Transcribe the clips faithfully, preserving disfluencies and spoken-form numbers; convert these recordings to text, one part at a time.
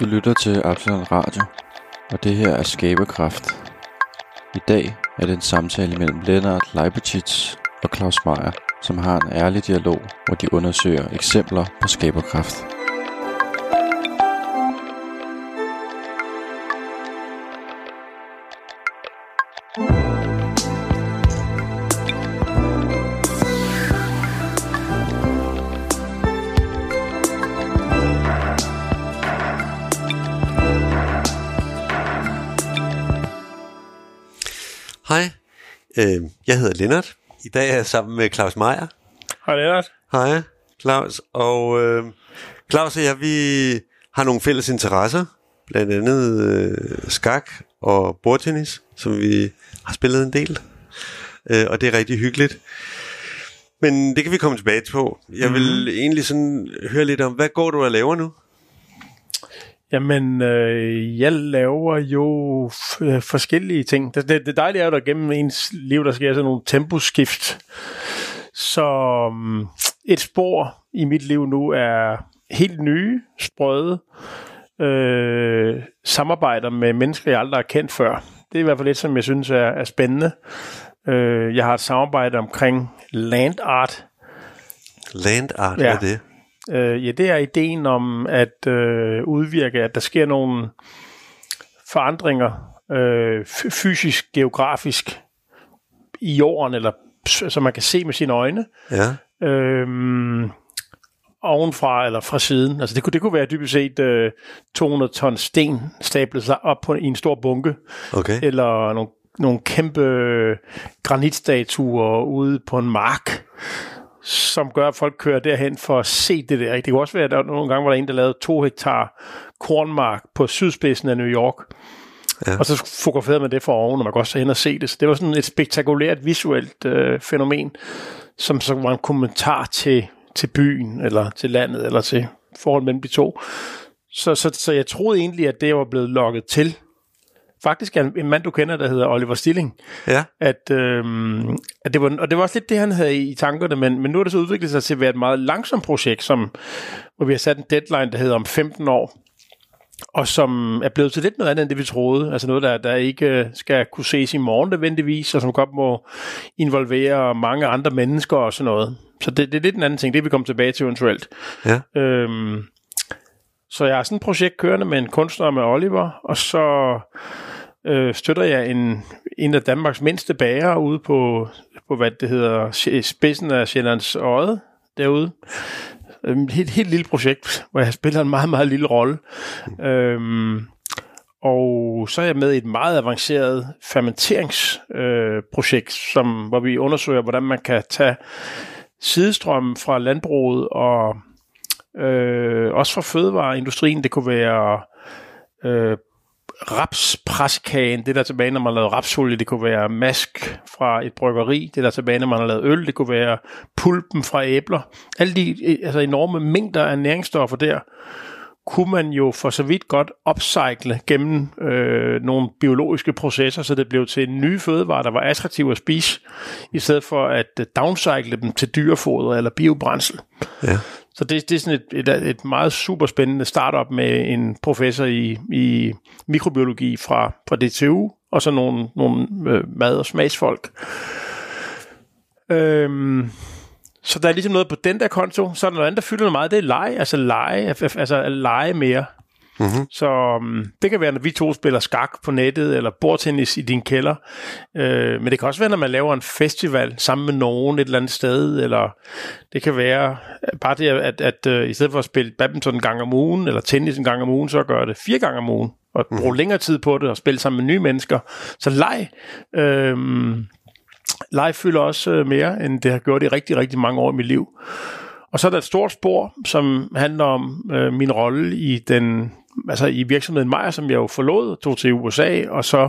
Du lytter til Absalon Radio, og det her er Skaberkraft. I dag er det en samtale mellem Lennart Leibowitz og Claus Meyer, som har en ærlig dialog, hvor de undersøger eksempler på skaberkraft. Jeg hedder Lennart. I dag er jeg sammen med Claus Meyer. Hej Lennart. Hej Claus. Og øh, Claus og jeg, vi har nogle fælles interesser. Blandt andet øh, skak og bordtennis, som vi har spillet en del. Øh, og det er rigtig hyggeligt. Men det kan vi komme tilbage på. Jeg vil mm. egentlig sådan høre lidt om, hvad går du og laver nu? Jamen, øh, jeg laver jo f- øh, forskellige ting. Det, det, det dejlige er jo, at gennem ens liv, der sker sådan nogle temposkift. Så um, et spor i mit liv nu er helt nye, sprøde øh, samarbejder med mennesker, jeg aldrig har kendt før. Det er i hvert fald lidt, som jeg synes er, er spændende. Øh, jeg har et samarbejde omkring landart. Landart, ja. Er det? Øh, ja, det er ideen om at øh, udvirke, at der sker nogle forandringer øh, f- fysisk, geografisk i jorden, eller som man kan se med sine øjne, ja. øh, ovenfra eller fra siden. Altså det kunne, det kunne være dybest set øh, to hundrede ton sten stablet sig op på, i en stor bunke, okay. Eller nogle, nogle kæmpe granitstatuer ude på en mark, som gør, at folk kører derhen for at se det der. Det kan også være, at der nogle gange var der en, der lavede to hektar kornmark på sydspidsen af New York. Ja. Og så fotograferede man det for oven, og man kan også hen og se det. Så det var sådan et spektakulært visuelt øh, fænomen, som så var en kommentar til, til byen, eller til landet, eller til forholdet mellem de to. Så, så, så jeg troede egentlig, at det var blevet lokket til. Faktisk er en mand, du kender, der hedder Oliver Stilling. Ja. At, øhm, at det var, og det var også lidt det, han havde i tankerne, men, men nu har det så udviklet sig til at være et meget langsomt projekt, som, hvor vi har sat en deadline, der hedder om femten år, og som er blevet til lidt noget andet, end det vi troede. Altså noget, der, der ikke skal kunne ses i morgen, nødvendigvis, og som godt må involvere mange andre mennesker og sådan noget. Så det, det er lidt en anden ting, det vi kommer tilbage til eventuelt. Ja. Øhm, Så jeg har sådan et projekt kørende med en kunstner, med Oliver, og så øh, støtter jeg en, en af Danmarks mindste bager ude på, på hvad det hedder, spidsen af Sjællands Odde derude. Et helt, helt lille projekt, hvor jeg spiller en meget, meget lille rolle. Mm. Øhm, og så er jeg med i et meget avanceret fermenteringsprojekt, øh, som, hvor vi undersøger, hvordan man kan tage sidestrømmen fra landbruget og Øh, også fra fødevareindustrien. Det kunne være øh, rapspressekagen, det der tilbage, når man lavede rapsolie. Det kunne være mask fra et bryggeri, det der tilbage, når man har lavet øl. Det kunne være pulpen fra æbler. Alle de altså enorme mængder af næringsstoffer der, kunne man jo for så vidt godt upcycle gennem øh, nogle biologiske processer, så det blev til nye fødevarer, der var attraktive at spise, i stedet for at downcycle dem til dyrefoder eller biobrændsel. Ja. Så det, det er sådan et, et, et meget superspændende startup med en professor i, i mikrobiologi fra, fra D T U, og så nogle, nogle mad- og smagsfolk. Øhm, så der er ligesom noget på den der konto. Så er der noget andet, der fylder meget. Det er lege, altså lege, altså lege mere. Mm-hmm. Så um, det kan være, når vi to spiller skak på nettet, eller bordtennis i din kælder. Øh, men det kan også være, når man laver en festival sammen med nogen et eller andet sted, eller det kan være bare det, at, at, at uh, i stedet for at spille badminton en gang om ugen, eller tennis en gang om ugen, så gør det fire gange om ugen, og bruge mm-hmm. længere tid på det, og spille sammen med nye mennesker. Så leg, øh, leg fylder også mere, end det har gjort i rigtig, rigtig mange år i mit liv. Og så er der et stort spor, som handler om øh, min rolle i den, altså i virksomheden Maja, som jeg jo forlod, tog til U S A, og så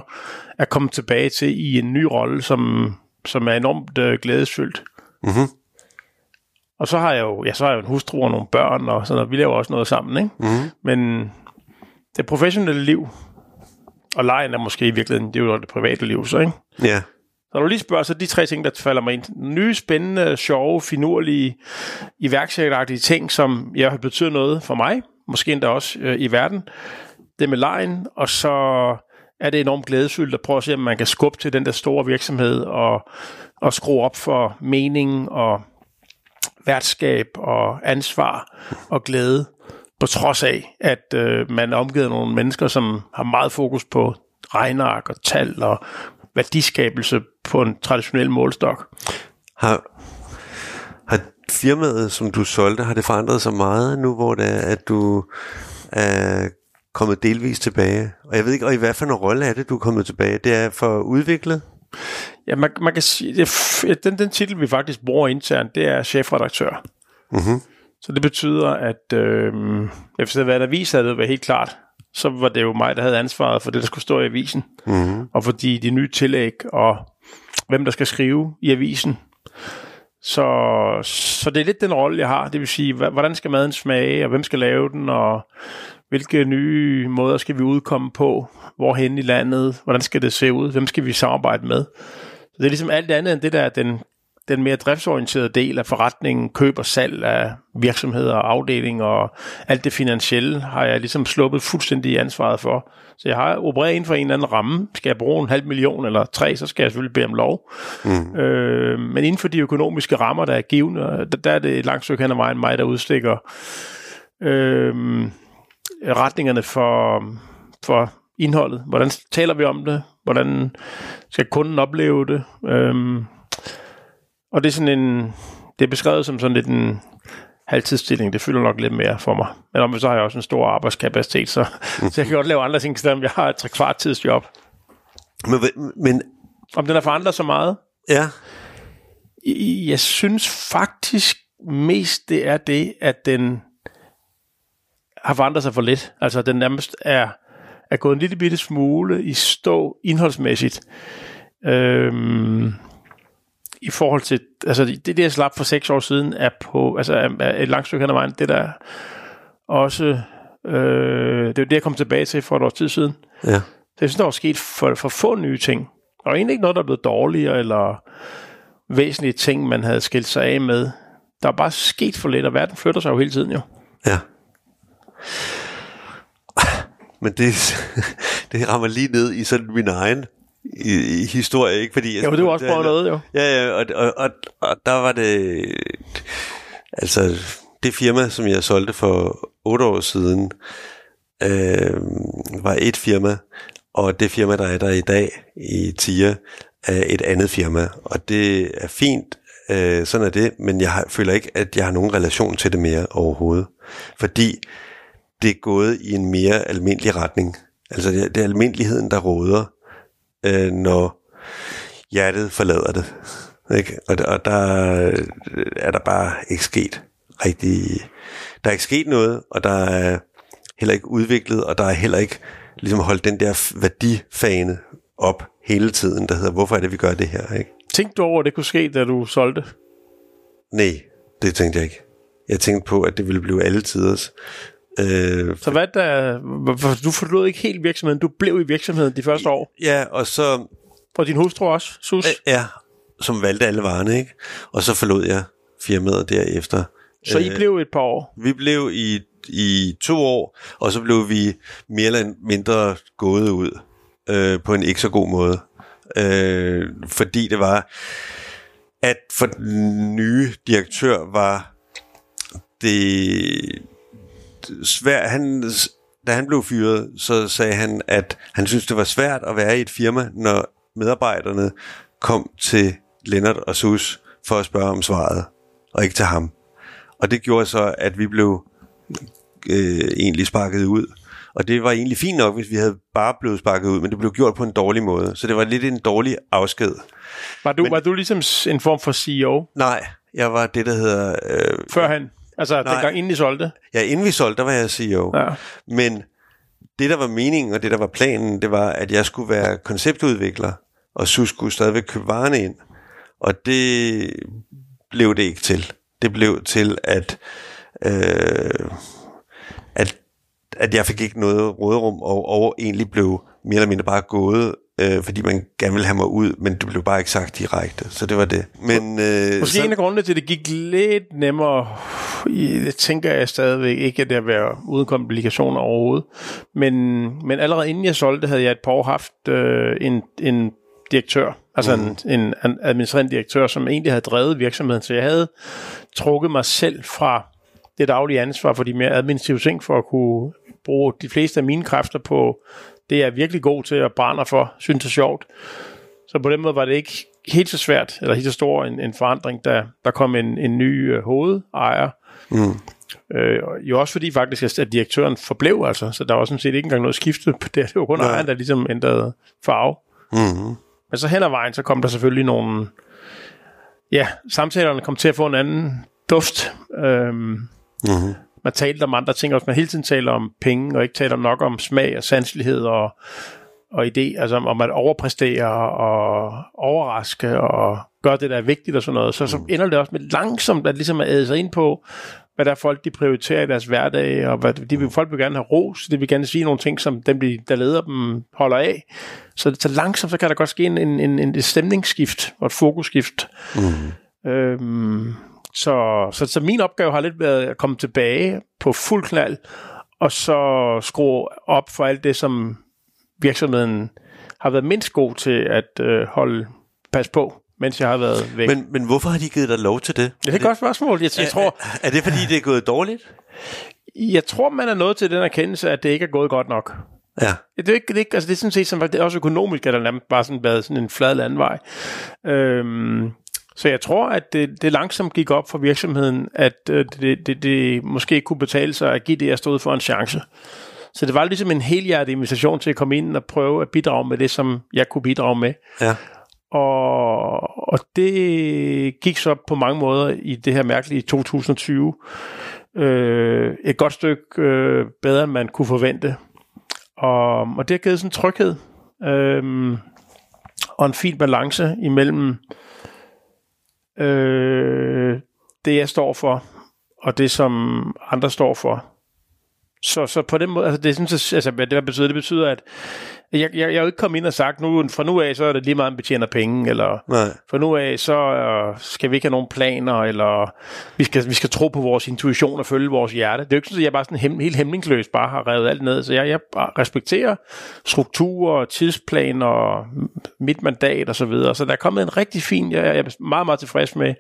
er kommet tilbage til i en ny rolle, som, som er enormt øh, glædesfyldt. Mm-hmm. Og så har jeg jo, ja, så har jeg jo en hustru og nogle børn, og sådan, og vi laver også noget sammen, ikke? Mm-hmm. Men det professionelle liv, og lejen er måske i virkeligheden, det er jo det private liv, så, ikke? Ja. Yeah. Når du lige spørger, så de tre ting, der falder mig ind. Nye, spændende, sjove, finurlige, iværksætteragtige ting, som jeg har betydet noget for mig, måske endda også øh, i verden. Det med lejen, og så er det enormt glædesfyldt at prøve at se, om man kan skubbe til den der store virksomhed, og, og skrue op for mening og værtskab og ansvar og glæde, på trods af, at øh, man er omgivet nogle mennesker, som har meget fokus på regneark og tal og værdiskabelse på en traditionel målestok. Har, har firmaet, som du solgte, har det forandret sig meget nu, hvor det er, at du er kommet delvis tilbage? Og jeg ved ikke, og i hvad for en rolle er det, du er kommet tilbage? Det er for udviklet? Ja, man, man kan sige, det, den, den titel, vi faktisk bruger internt, det er chefredaktør. Mhm. Så det betyder, at øh, efter hvad der avis havde været helt klart, så var det jo mig, der havde ansvaret for det, der skulle stå i avisen. Mm-hmm. Og for de, de nye tillæg, og hvem der skal skrive i avisen. Så, så det er lidt den rolle, jeg har. Det vil sige, hvordan skal maden smage, og hvem skal lave den, og hvilke nye måder skal vi udkomme på, hvorhen i landet, hvordan skal det se ud, hvem skal vi samarbejde med. Så det er ligesom alt andet end det, der er den... den mere driftsorienterede del af forretningen, køb og salg af virksomheder og afdelinger og alt det finansielle, har jeg ligesom sluppet fuldstændig ansvaret for. Så jeg har opereret inden for en eller anden ramme. Skal jeg bruge en halv million eller tre, så skal jeg selvfølgelig bede om lov. Mm. Øh, men inden for de økonomiske rammer, der er givende, der, der er det et langt stykke hen ad vejen mig, der udstikker øh, retningerne for, for indholdet. Hvordan taler vi om det? Hvordan skal kunden opleve det? Øh, Og det er sådan en, det er beskrevet som sådan lidt en halvtidsstilling. Det fylder nok lidt mere for mig. Men om så har jeg også en stor arbejdskapacitet, så, så jeg kan godt lave andre ting, selvom jeg har et trekvartidsjob. Men, men om den har forandret så meget? Ja. Jeg synes faktisk mest det er det, at den har forandret sig for lidt. Altså den nærmest er, er gået en lille bitte smule i stå indholdsmæssigt. Øhm... I forhold til, altså det der slap for seks år siden er på, altså er, er et langt stykke hen ad vejen, det der også, øh, det er det, jeg kom tilbage til for et års tid siden. Ja. Det er sådan, der er sket for, for få nye ting, og egentlig ikke noget, der er blevet dårligere, eller væsentlige ting, man havde skilt sig af med. Der er bare sket for lidt, og verden flytter sig jo hele tiden jo. Ja. Men det, det rammer lige ned i sådan min egen I, i historie, ikke? Fordi, jo, det var også bare noget, jo. Ja, ja, og, og, og, og der var det... Altså, det firma, som jeg solgte for otte år siden, øh, var et firma, og det firma, der er der i dag i Tia, er et andet firma. Og det er fint, øh, sådan er det, men jeg har, føler ikke, at jeg har nogen relation til det mere overhovedet. Fordi det er gået i en mere almindelig retning. Altså, det er almindeligheden, der råder, Øh, når hjertet forlader det, ikke? Og, og der er der bare ikke sket rigtig, der er ikke sket noget, og der er heller ikke udviklet, og der er heller ikke ligesom holdt den der værdifane op hele tiden, der hedder, hvorfor er det vi gør det her, ikke? Tænkte du over, at det kunne ske, da du solgte? Nej, det tænkte jeg ikke. Jeg tænkte på, at det ville blive alle tiders. Så hvad der, du forlod ikke helt virksomheden, du blev i virksomheden de første år. Ja, og så... Og din hustru også, Sus. Ja, som valgte alle varerne, ikke? Og så forlod jeg firmaet derefter. Så I blev et par år? Vi blev i, i to år, og så blev vi mere eller mindre gået ud øh, på en ikke så god måde. Øh, fordi det var, at for den nye direktør var det... svært, han, da han blev fyret, så sagde han, at han syntes, det var svært at være i et firma, når medarbejderne kom til Lennart og Sus for at spørge om svaret, og ikke til ham. Og det gjorde så, at vi blev øh, egentlig sparket ud. Og det var egentlig fint nok, hvis vi havde bare blevet sparket ud, men det blev gjort på en dårlig måde. Så det var lidt en dårlig afsked. Var du, men, var du ligesom en form for C E O? Nej, jeg var det, der hedder... Øh, Førhen? Altså, nej, dengang inden I solgte? Ja, inden vi solgte, der var jeg C E O. Ja. Men det, der var meningen, og det, der var planen, det var, at jeg skulle være konceptudvikler, og Sus skulle stadigvæk købe varerne ind. Og det blev det ikke til. Det blev til, at, øh, at, at jeg fik ikke noget råderum, og, og egentlig blev mere eller mindre bare gået øh, fordi man gerne ville have mig ud, men det blev bare ikke sagt direkte, så det var det. Men, øh, Måske så, en af grundene til, det gik lidt nemmere, det tænker jeg stadigvæk, ikke at der var uden komplikationer overhovedet, men, men allerede inden jeg solgte, havde jeg et par år haft øh, en, en direktør, altså mm. en, en, en administrerende direktør, som egentlig havde drevet virksomheden, så jeg havde trukket mig selv fra det daglige ansvar for de mere administrative ting, for at kunne bruge de fleste af mine kræfter på det, jeg er virkelig god til at brænde for, synes er sjovt. Så på den måde var det ikke helt så svært, eller helt så stor en, en forandring, der, der kom en, en ny øh, hovedejer. Mm. Øh, jo også fordi faktisk, at direktøren forblev, altså, så der var sådan set ikke engang noget skifte på det. Det var kun ja. ejeren, der ligesom ændrede farve. Mm. Men så hen ad vejen, så kom der selvfølgelig nogle... Ja, samtalerne kom til at få en anden duft. Øhm, Mm-hmm. Man talte om andre ting også. Man hele tiden taler om penge og ikke taler nok om smag og sanselighed og, og idé, altså om at overpræstere og overraske og gøre det, der er vigtigt og sådan noget. Så, så ender det også med langsomt at ligesom æde sig ind på, hvad der er folk, de prioriterer i deres hverdag, og hvad de vil, folk vil gerne have ros, de vil gerne sige nogle ting, som dem, der leder dem, holder af. Så, så langsomt så kan der godt ske en, en, en, en stemningsskift og et fokusskift. Mm-hmm. Øhm, Så, så, så min opgave har lidt været at komme tilbage på fuld knald, og så skrue op for alt det, som virksomheden har været mindst god til at øh, holde pas på, mens jeg har været væk. Men, men hvorfor har de givet dig lov til det? Det er et godt spørgsmål. Jeg, jeg er, tror, er, er det, fordi det er gået dårligt? Jeg tror, man er nået til den erkendelse, at det ikke er gået godt nok. Ja. Det er ikke, det er ikke, altså det er sådan set, som, det er også økonomisk, at der bare sådan været sådan en flad landvej. Øhm... Så jeg tror, at det, det langsomt gik op for virksomheden, at det, det, det måske kunne betale sig at give det, jeg stod for, en chance. Så det var ligesom en helhjertet invitation til at komme ind og prøve at bidrage med det, som jeg kunne bidrage med. Ja. Og, og det gik så på mange måder i det her mærkelige tyve tyve. Øh, et godt stykke øh, bedre, end man kunne forvente. Og, og det har givet sådan en tryghed. Øh, og en fin balance imellem Øh, det jeg står for og det som andre står for, så så på den måde, altså det synes jeg, altså hvad det betyder, det betyder at jeg jeg jeg jo ikke kom ind og sagt nu fra nu af så er det lige meget man betjener penge, eller nej. Fra nu af så øh, skal vi ikke have nogen planer, eller vi skal vi skal tro på vores intuition og følge vores hjerte. Det er jo ikke sådan at jeg bare sådan hem, helt hæmningsløs bare har revet alt ned, så jeg jeg respekterer strukturer, tidsplaner, mit mandat og så videre. Så der er kommet en rigtig fin, jeg, jeg er meget meget tilfreds med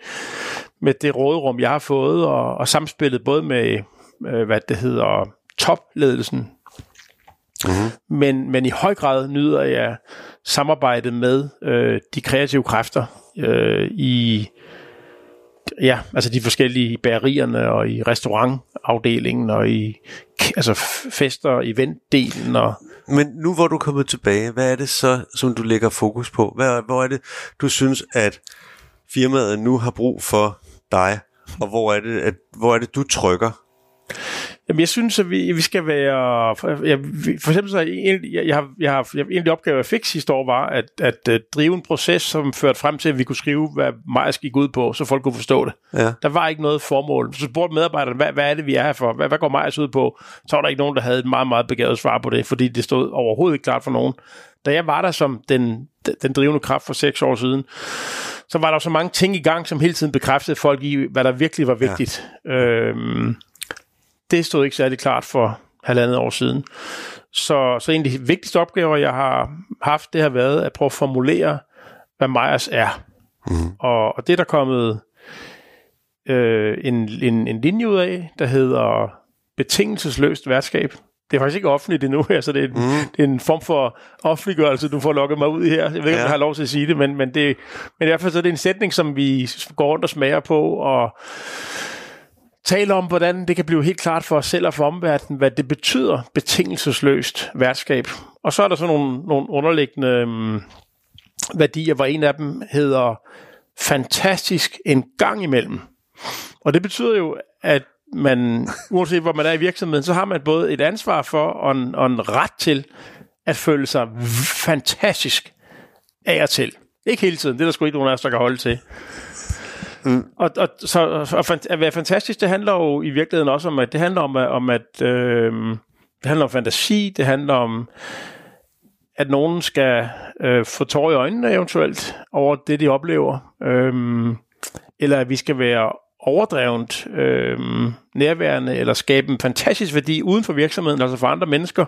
med det råderum jeg har fået, og, og samspillet både med øh, hvad det hedder topledelsen. Mm-hmm. Men, men i høj grad nyder jeg samarbejdet med øh, de kreative kræfter øh, i ja, altså de forskellige bagerierne og i restaurantafdelingen og i altså fester og eventdelen. Og men nu hvor du er kommet tilbage, hvad er det så, som du lægger fokus på? Hvad, hvor er det, du synes, at firmaet nu har brug for dig? Og hvor er det, at, hvor er det du trykker? Jamen, jeg synes, at vi, vi skal være... Jeg, for eksempel så, jeg, jeg har, jeg har, jeg, en af de opgaver, jeg fik sidste år, var at, at, at drive en proces, som førte frem til, at vi kunne skrive, hvad Maja gik ud på, så folk kunne forstå det. Ja. Der var ikke noget formål. Så spurgte medarbejderne, hvad, hvad er det, vi er her for? Hvad, hvad går Majas ud på? Så var der ikke nogen, der havde et meget, meget begavet svar på det, fordi det stod overhovedet ikke klart for nogen. Da jeg var der som den, den drivende kraft for seks år siden, så var der så mange ting i gang, som hele tiden bekræftede folk i, hvad der virkelig var vigtigt. Ja. Øhm, Det stod ikke særlig klart for halvandet år siden. Så, så en af de vigtigste opgaver, jeg har haft, det har været at prøve at formulere, hvad Meyers er. Mm. Og, og det er der kommet øh, en, en, en linje ud af, der hedder betingelsesløst værtskab. Det er faktisk ikke offentligt endnu her, så det er en, mm. det er en form for offentliggørelse, du får lukket mig ud i her. Jeg ved ikke, om jeg har lov til at sige det, men, men, det, men i hvert fald så er det en sætning, som vi går rundt og smager på, og tale om, hvordan det kan blive helt klart for os selv og for omverdenen, hvad det betyder betingelsesløst værtskab. Og så er der så nogle, nogle underliggende øhm, værdier, hvor en af dem hedder fantastisk en gang imellem. Og det betyder jo, at man, uanset hvor man er i virksomheden, så har man både et ansvar for og en, og en ret til at føle sig fantastisk af og til. Ikke hele tiden, det er der sgu ikke nogen af os, der kan holde til. Mm. Og, og, så, og at være fantastisk, det handler jo i virkeligheden også om, at det handler om, om at øh, det handler om fantasi, det handler om at nogen skal øh, få tår i øjnene eventuelt over det, de oplever, øhm, eller at vi skal være overdrevent øhm, nærværende, eller skabe en fantastisk værdi uden for virksomheden, altså for andre mennesker,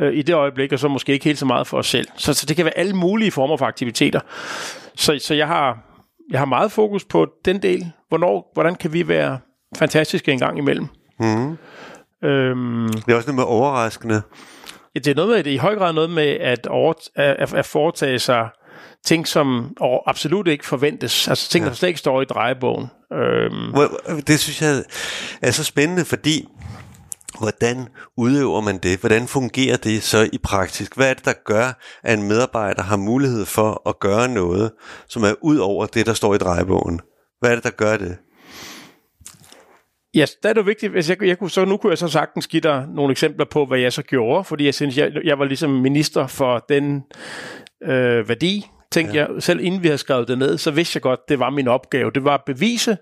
øh, i det øjeblik, og så måske ikke helt så meget for os selv. Så, så det kan være alle mulige former for aktiviteter. Så, så jeg har, jeg har meget fokus på den del. Hvornår, hvordan kan vi være fantastiske en gang imellem? Mm. Øhm, det er også noget med overraskende. Det er noget med, det er i høj grad noget med at, over, at, at foretage sig ting, som absolut ikke forventes. Altså ting, ja. Der slet ikke står i drejebogen. Øhm. Det synes jeg er så spændende, fordi hvordan udøver man det? Hvordan fungerer det så i praksis? Hvad er det, der gør, at en medarbejder har mulighed for at gøre noget, som er ud over det, der står i drejebogen? Hvad er det, der gør det? Ja, yes, det er jo vigtigt. Hvis jeg, jeg kunne, så nu kunne jeg så sagtens give dig nogle eksempler på, hvad jeg så gjorde, fordi jeg synes, jeg, jeg var ligesom minister for den øh, værdi, tænkte ja. Jeg, selv inden vi havde skrevet det ned, så vidste jeg godt, det var min opgave. Det var at bevise,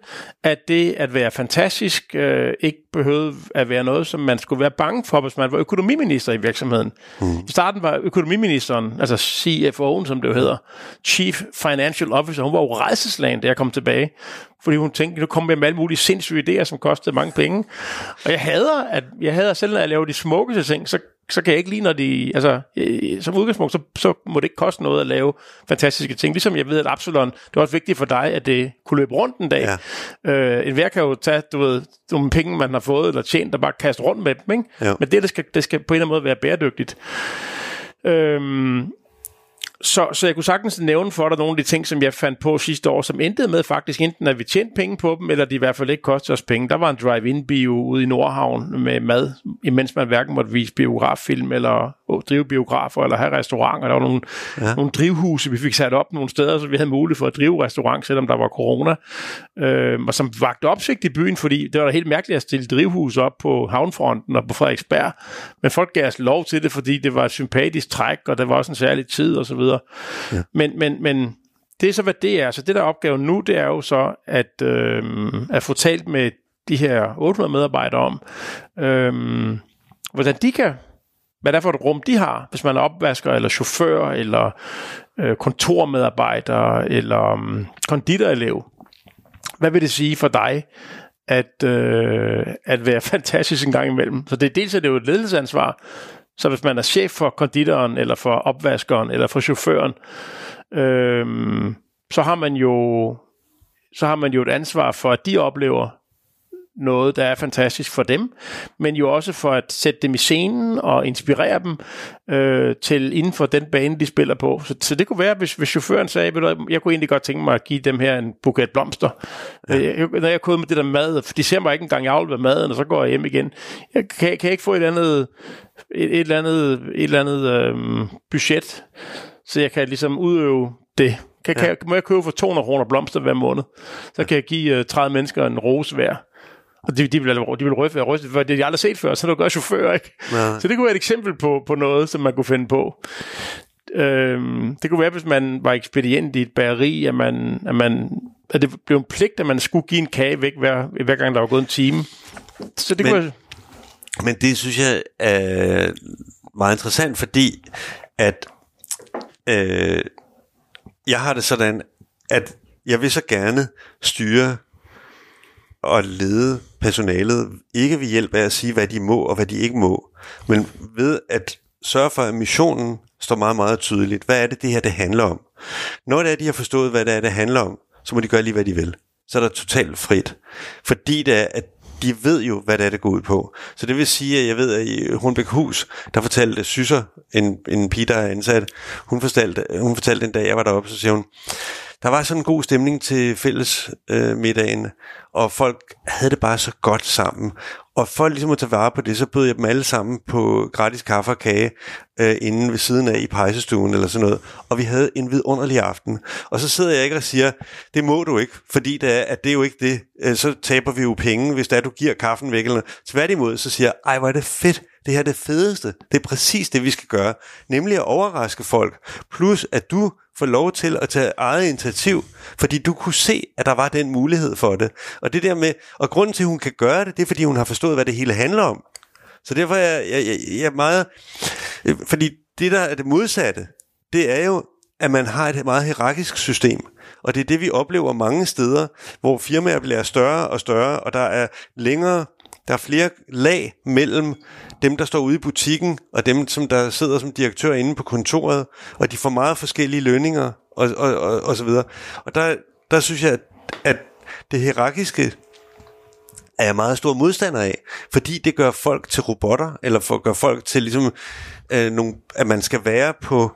at det at være fantastisk øh, ikke behøvede at være noget, som man skulle være bange for, hvis man var økonomiminister i virksomheden. Mm. I starten var økonomiministeren, altså C F O'en, som det jo hedder, Chief Financial Officer, hun var jo rejseslagen, da jeg kom tilbage. Fordi hun tænkte, nu kom jeg med alle mulige sindssyge idéer, som kostede mange penge. Og jeg hader, at jeg hader selv, når jeg laver de smukkeste ting, så, så kan jeg ikke lide, når de... Altså, som udgangspunkt, så, så må det ikke koste noget at lave fantastiske ting. Ligesom jeg ved, at Absalon, det er også vigtigt for dig, at det kunne løbe rundt en dag. Ja. Øh, en værk kan jo tage, du ved, nogle penge, man har fået eller tjent, og bare kaste rundt med dem, ikke? Ja. Men det, det skal, det skal på en eller anden måde være bæredygtigt. Øhm... Så, så jeg kunne sagtens nævne for dig nogle af de ting, som jeg fandt på sidste år, som endte med faktisk enten, at vi tjente penge på dem, eller de i hvert fald ikke kostede os penge. Der var en drive-in-bio ude i Nordhavn med mad, imens man hverken måtte vise biograffilm, eller drive biografer, eller have restauranter. Der var nogle, ja. nogle drivhuse, vi fik sat op nogle steder, så vi havde mulighed for at drive restaurant, selvom der var corona. Øhm, og som vagte opsigt i byen, fordi det var da helt mærkeligt at stille drivhus op på Havnfronten og på Frederiksberg. Men folk gav os lov til det, fordi det var et sympatisk træk, og der var også en særlig tid og så videre. Ja. Men, men, men det er så, hvad det er. Så det der opgave nu, det er jo så at, øh, at få talt med de her otte hundrede medarbejdere om, øh, hvordan de kan, hvad det er for et rum, de har, hvis man er opvasker, eller chauffør, eller øh, kontormedarbejder, eller øh, konditorelev. Hvad vil det sige for dig, at, øh, at være fantastisk en gang imellem? Så det er dels er det jo et ledelsesansvar. Så hvis man er chef for konditoren, eller for opvaskeren, eller for chaufføren, øhm, så har man jo så har man jo et ansvar for, at de oplever noget, der er fantastisk for dem, men jo også for at sætte dem i scenen og inspirere dem øh, til inden for den bane, de spiller på. Så, så det kunne være, hvis, hvis chaufføren sagde, ved du, jeg kunne egentlig godt tænke mig at give dem her en buket blomster. Ja. Jeg, når jeg kunne med det der mad, for de ser mig ikke engang afle ved maden, og så går jeg hjem igen. Jeg kan, kan jeg ikke få et eller andet, et, et eller andet, et eller andet øhm, budget, så jeg kan ligesom udøve det. Kan, ja. kan, må jeg købe for to hundrede kroner blomster hver måned? Så kan jeg give øh, tredive mennesker en rose hver. Og de, de ville de vil ryste, ryste, for det har de aldrig set før, så det gør chauffør, ikke? Ja. Så det kunne være et eksempel på, på noget, som man kunne finde på. Øhm, det kunne være, hvis man var ekspedient i et bageri, at, man, at, man, at det blev en pligt, at man skulle give en kage væk, hver, hver gang der var gået en time. Så det men, kunne være... men det synes jeg er meget interessant, fordi at øh, jeg har det sådan, at jeg vil så gerne styre og lede personalet, ikke ved hjælp af at sige, hvad de må og hvad de ikke må, men ved at sørge for, at missionen står meget, meget tydeligt. Hvad er det, det her, det handler om? Når det er, de har forstået, hvad det er, det handler om, så må de gøre lige, hvad de vil. Så er der totalt frit. Fordi det er, at de ved jo, hvad det er, det går ud på. Så det vil sige, at jeg ved, at i Hornbækhus, der fortalte Syser, en, en pige, der er ansat, hun fortalte, hun fortalte en dag, jeg var deroppe, så siger hun, der var sådan en god stemning til fælles øh, middagen, og folk havde det bare så godt sammen. Og for ligesom at tage vare på det, så bød jeg dem alle sammen på gratis kaffe og kage øh, inden ved siden af i pejsestuen eller sådan noget. Og vi havde en vidunderlig aften. Og så sidder jeg ikke og siger, det må du ikke, fordi det er, at det er jo ikke det. Øh, så taber vi jo penge, hvis det er, du giver kaffen væk eller noget. Tværtimod, så siger jeg, ej, hvor er det fedt. Det her er det fedeste. Det er præcis det, vi skal gøre. Nemlig at overraske folk. Plus, at du får lov til at tage eget initiativ, fordi du kunne se, at der var den mulighed for det. Og det der med, og grunden til, at hun kan gøre det, det er, fordi hun har forstået, hvad det hele handler om. Så derfor er jeg, jeg, jeg, jeg meget... Fordi Det, der er det modsatte, det er jo, at man har et meget hierarkisk system. Og det er det, vi oplever mange steder, hvor firmaer bliver større og større, og der er længere, der er flere lag mellem dem, der står ude i butikken, og dem, som der sidder som direktør inde på kontoret, og de får meget forskellige lønninger, og, og, og, og så videre. Og der, der synes jeg, at, at det hierarkiske er jeg meget stor modstander af, fordi det gør folk til robotter, eller for, gør folk til ligesom, øh, nogle, at man skal være på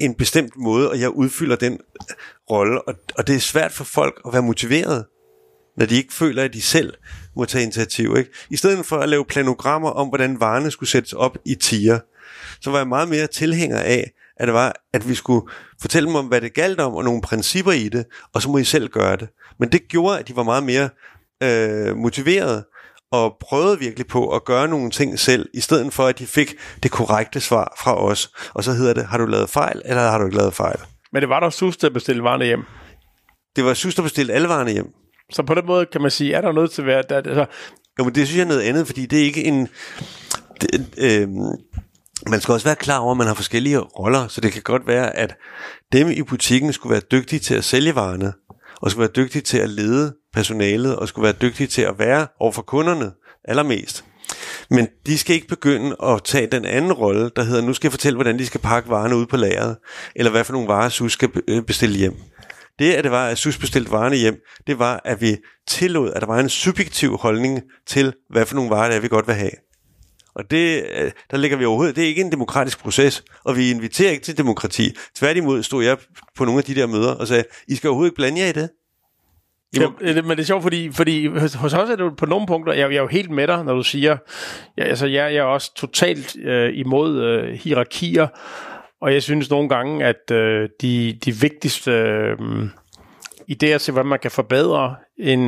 en bestemt måde, og jeg udfylder den rolle, og, og det er svært for folk at være motiveret, når de ikke føler, at de selv må tage initiativ, ikke? I stedet for at lave planogrammer om, hvordan varerne skulle sættes op i tier, så var jeg meget mere tilhænger af, at det var, at vi skulle fortælle dem om, hvad det galt om, og nogle principper i det, og så må I selv gøre det. Men det gjorde, at de var meget mere øh, motiveret, og prøvede virkelig på at gøre nogle ting selv, i stedet for, at de fik det korrekte svar fra os. Og så hedder det, har du lavet fejl, eller har du ikke lavet fejl? Men det var der Sus, der bestilte varerne hjem. Det var Sus, der bestilte alle varerne hjem. Så på den måde kan man sige, er der noget til at være der? Altså... Jo, men det synes jeg er noget andet, fordi det er ikke en... Det, øh... Man skal også være klar over, at man har forskellige roller, så det kan godt være, at dem i butikken skulle være dygtige til at sælge varerne, og skulle være dygtige til at lede personalet, og skulle være dygtige til at være overfor kunderne allermest. Men de skal ikke begynde at tage den anden rolle, der hedder, nu skal jeg fortælle, hvordan de skal pakke varerne ud på lageret, eller hvad for nogle varer Sus skal bestille hjem. Det, at det var, at Sus bestilte varerne hjem, det var, at vi tillod, at der var en subjektiv holdning til, hvad for nogle varer, der vi godt vil have. Og det, der ligger vi overhovedet, det er ikke en demokratisk proces, og vi inviterer ikke til demokrati. Tværtimod stod jeg på nogle af de der møder og sagde, I skal overhovedet ikke blande jer i det. I må... ja, men det er sjovt, fordi, fordi hos os er det på nogle punkter, jeg, jeg er jo helt med dig, når du siger, ja, altså jeg, jeg er også totalt øh, imod øh, hierarkier, og jeg synes nogle gange, at øh, de, de vigtigste... Øh, idéer til, hvordan man kan forbedre en,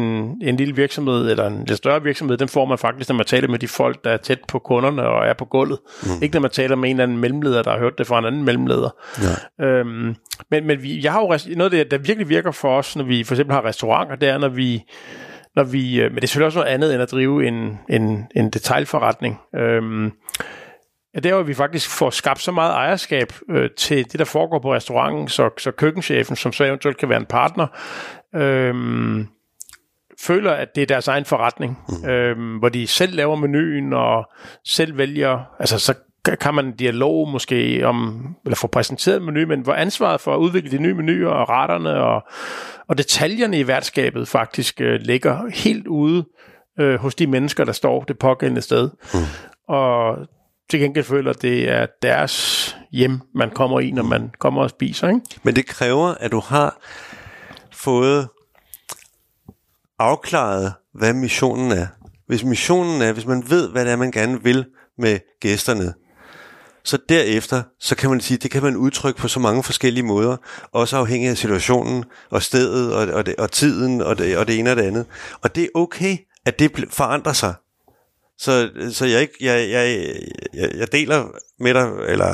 en lille virksomhed, eller en lidt større virksomhed, den får man faktisk, når man taler med de folk, der er tæt på kunderne og er på gulvet. Mm. Ikke når man taler med en eller anden mellemleder, der har hørt det fra en anden mellemleder. Ja. Øhm, men men vi, jeg har jo noget af det, der virkelig virker for os, når vi for eksempel har restauranter, det er, når vi, når vi men det er selvfølgelig også noget andet, end at drive en, en, en detailforretning. Øhm, Ja, der hvor vi faktisk får skabt så meget ejerskab øh, til det, der foregår på restauranten, så, så køkkenchefen, som så eventuelt kan være en partner, øh, føler, at det er deres egen forretning, øh, hvor de selv laver menuen og selv vælger, altså så kan man en dialog måske om, eller få præsenteret en menu, men hvor ansvaret for at udvikle de nye menuer og retterne og, og detaljerne i værtskabet faktisk øh, ligger helt ude øh, hos de mennesker, der står det pågældende sted. Mm. Og til gengæld føler, at det er deres hjem, man kommer i, når man kommer og spiser. Ikke? Men det kræver, at du har fået afklaret, hvad missionen er. Hvis missionen er, hvis man ved, hvad det er, man gerne vil med gæsterne, så derefter, så kan man sige, det kan man udtrykke på så mange forskellige måder, også afhængig af situationen, og stedet, og, og, det, og tiden, og det, og det ene og det andet. Og det er okay, at det forandrer sig. Så, så jeg, ikke, jeg, jeg, jeg, jeg deler med dig, eller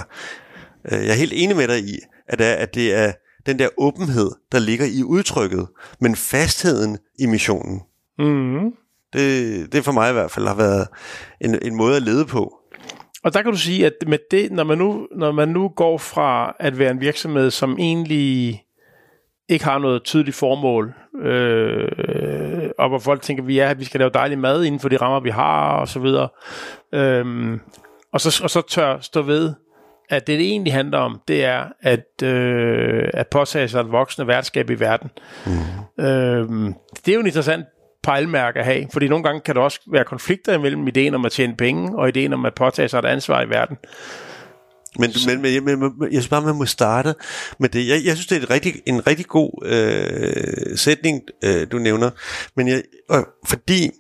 øh, jeg er helt enig med dig i, at, at det er den der åbenhed, der ligger i udtrykket, men fastheden i missionen. Mm. Det, det for mig i hvert fald har været en, en måde at lede på. Og der kan du sige, at med det, når man nu, når man nu går fra at være en virksomhed, som egentlig ikke har noget tydeligt formål, øh, og hvor folk tænker, at vi, er, at vi skal lave dejlig mad inden for de rammer, vi har, og så videre. Øhm, og, så, og så tør stå ved, at det, det egentlig handler om, det er at, øh, at påtage sig et voksende værtskab i verden. Mm. Øhm, det er jo en interessant pejlemærke at have, fordi nogle gange kan der også være konflikter imellem ideen om at tjene penge, og ideen om at påtage sig et ansvar i verden. Men, men, men, men, men jeg synes bare, man må starte med det. Jeg, jeg synes, det er et rigtig, en rigtig god øh, sætning, øh, du nævner. Men jeg, øh, fordi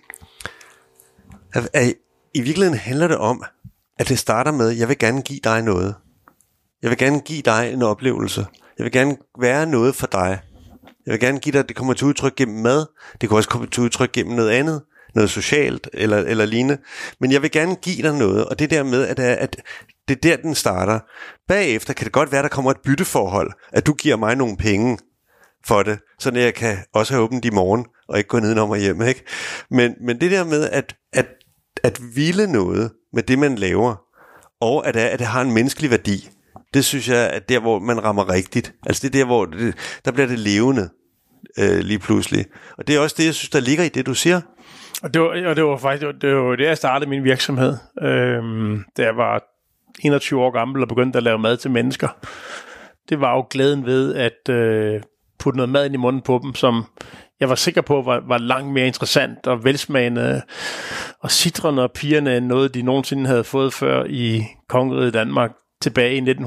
at, at i virkeligheden handler det om, at det starter med, jeg vil gerne give dig noget. Jeg vil gerne give dig en oplevelse. Jeg vil gerne være noget for dig. Jeg vil gerne give dig, det kommer til udtryk gennem mad. Det kan også komme til udtryk gennem noget andet. Noget socialt eller, eller lignende. Men jeg vil gerne give dig noget, og det der med, at, at det er der, den starter. Bagefter kan det godt være, der kommer et bytteforhold, at du giver mig nogle penge for det, så jeg kan også have åbent i morgen, og ikke gå nedenom og hjem, ikke? Men, men det der med, at, at, at ville noget med det, man laver, og at, at det har en menneskelig værdi. Det synes jeg, at der, hvor man rammer rigtigt. Altså det er der, hvor det, der bliver det levende øh, lige pludselig. Og det er også det, jeg synes, der ligger i det, du siger. Og det var, og det var faktisk det, var, det jeg startede min virksomhed, øhm, da jeg var enogtyve år gammel og begyndte at lave mad til mennesker. Det var jo glæden ved at øh, putte noget mad ind i munden på dem, som jeg var sikker på var, var langt mere interessant og velsmagende og citrende og pigerne end noget, de nogensinde havde fået før i Kongeriget Danmark tilbage i nitten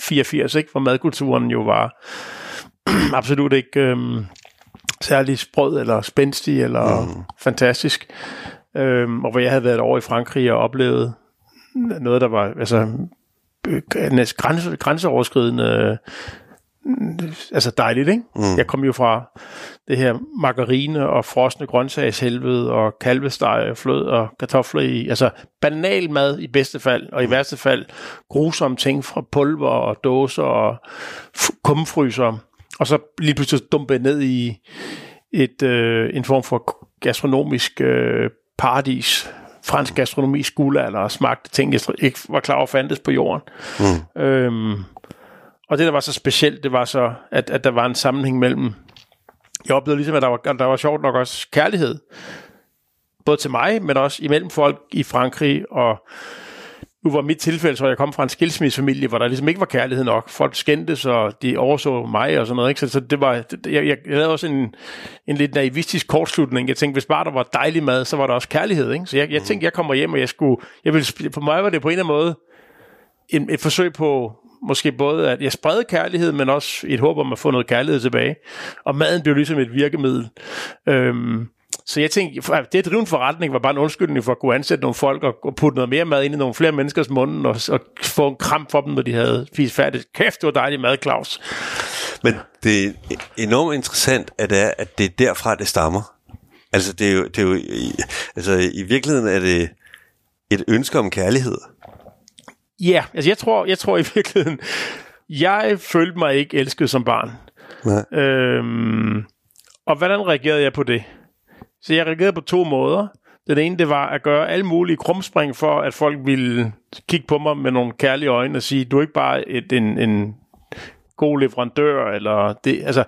fireogfirs, ikke? Hvor madkulturen jo var absolut ikke øh, særlig sprød eller spændstig eller mm. fantastisk. Øh, og hvor jeg havde været over i Frankrig og oplevet noget, der var altså næst grænse, grænseoverskridende altså dejligt, ikke? Mm. Jeg kom jo fra det her margarine og frosne grøntsagshelvede og kalvesteg og flød og kartofler i, altså banal mad i bedste fald, og i værste fald grusomme ting fra pulver og dåser og f- kummefryser, og så lige pludselig dumpe ned i et, øh, en form for gastronomisk øh, paradis. Fransk gastronomi, guldalder og smagte ting, jeg ikke var klar over fandtes på jorden. Mm. Øhm, og det, der var så specielt, det var så, at, at der var en sammenhæng mellem... Jeg oplevede ligesom, at der var, at der var sjovt nok også kærlighed. Både til mig, men også imellem folk i Frankrig. Og nu var mit tilfælde, så jeg kom fra en skilsmissefamilie, hvor der ligesom ikke var kærlighed nok. Folk skændtes, og de overså mig og sådan noget. Ikke? Så, så det var... Det, jeg, jeg havde også en, en lidt naivistisk kortslutning. Jeg tænkte, hvis bare der var dejlig mad, så var der også kærlighed. Ikke? Så jeg, jeg tænkte, jeg kommer hjem, og jeg skulle... Jeg ville, for mig var det på en eller anden måde et, et forsøg på... Måske både, at jeg spredte kærlighed, men også et håb om at få noget kærlighed tilbage. Og maden blev ligesom et virkemiddel. Øhm, så jeg tænkte, at det at drive en forretning var bare en undskyldning for at kunne ansætte nogle folk og, og putte noget mere mad ind i nogle flere menneskers munden og, og få en kram for dem, når de havde spist færdigt. Kæft, det var dejlig mad, Claus. Men det er enormt interessant, at det er, at det er derfra, det stammer. Altså, det er jo, det er jo i, altså, i virkeligheden er det et ønske om kærlighed. Ja, yeah, altså jeg tror, jeg tror i virkeligheden, jeg følte mig ikke elsket som barn. Nej. Øhm, og hvordan reagerede jeg på det? Så jeg reagerede på to måder. Den ene, det var at gøre alle mulige krumspring for, at folk ville kigge på mig med nogle kærlige øjne og sige, du er ikke bare et, en, en god leverandør, eller det, altså...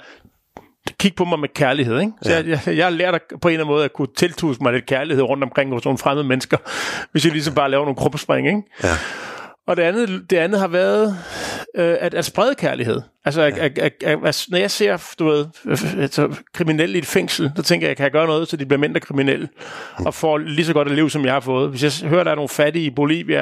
Kig på mig med kærlighed, ikke? Så ja. jeg, jeg, jeg lærte på en eller anden måde at kunne tiltuske mig lidt kærlighed rundt omkring hos nogle fremmede mennesker, hvis jeg ligesom bare laver nogle krumspring, ikke? Ja. Og det andet, det andet har været øh, at, at sprede kærlighed. Altså, at, at, at, at, når jeg ser, du ved, altså, kriminelle i et fængsel, så tænker jeg, kan jeg gøre noget, så de bliver mindre kriminelle, og får lige så godt et liv, som jeg har fået. Hvis jeg hører, der er nogle fattige i Bolivia,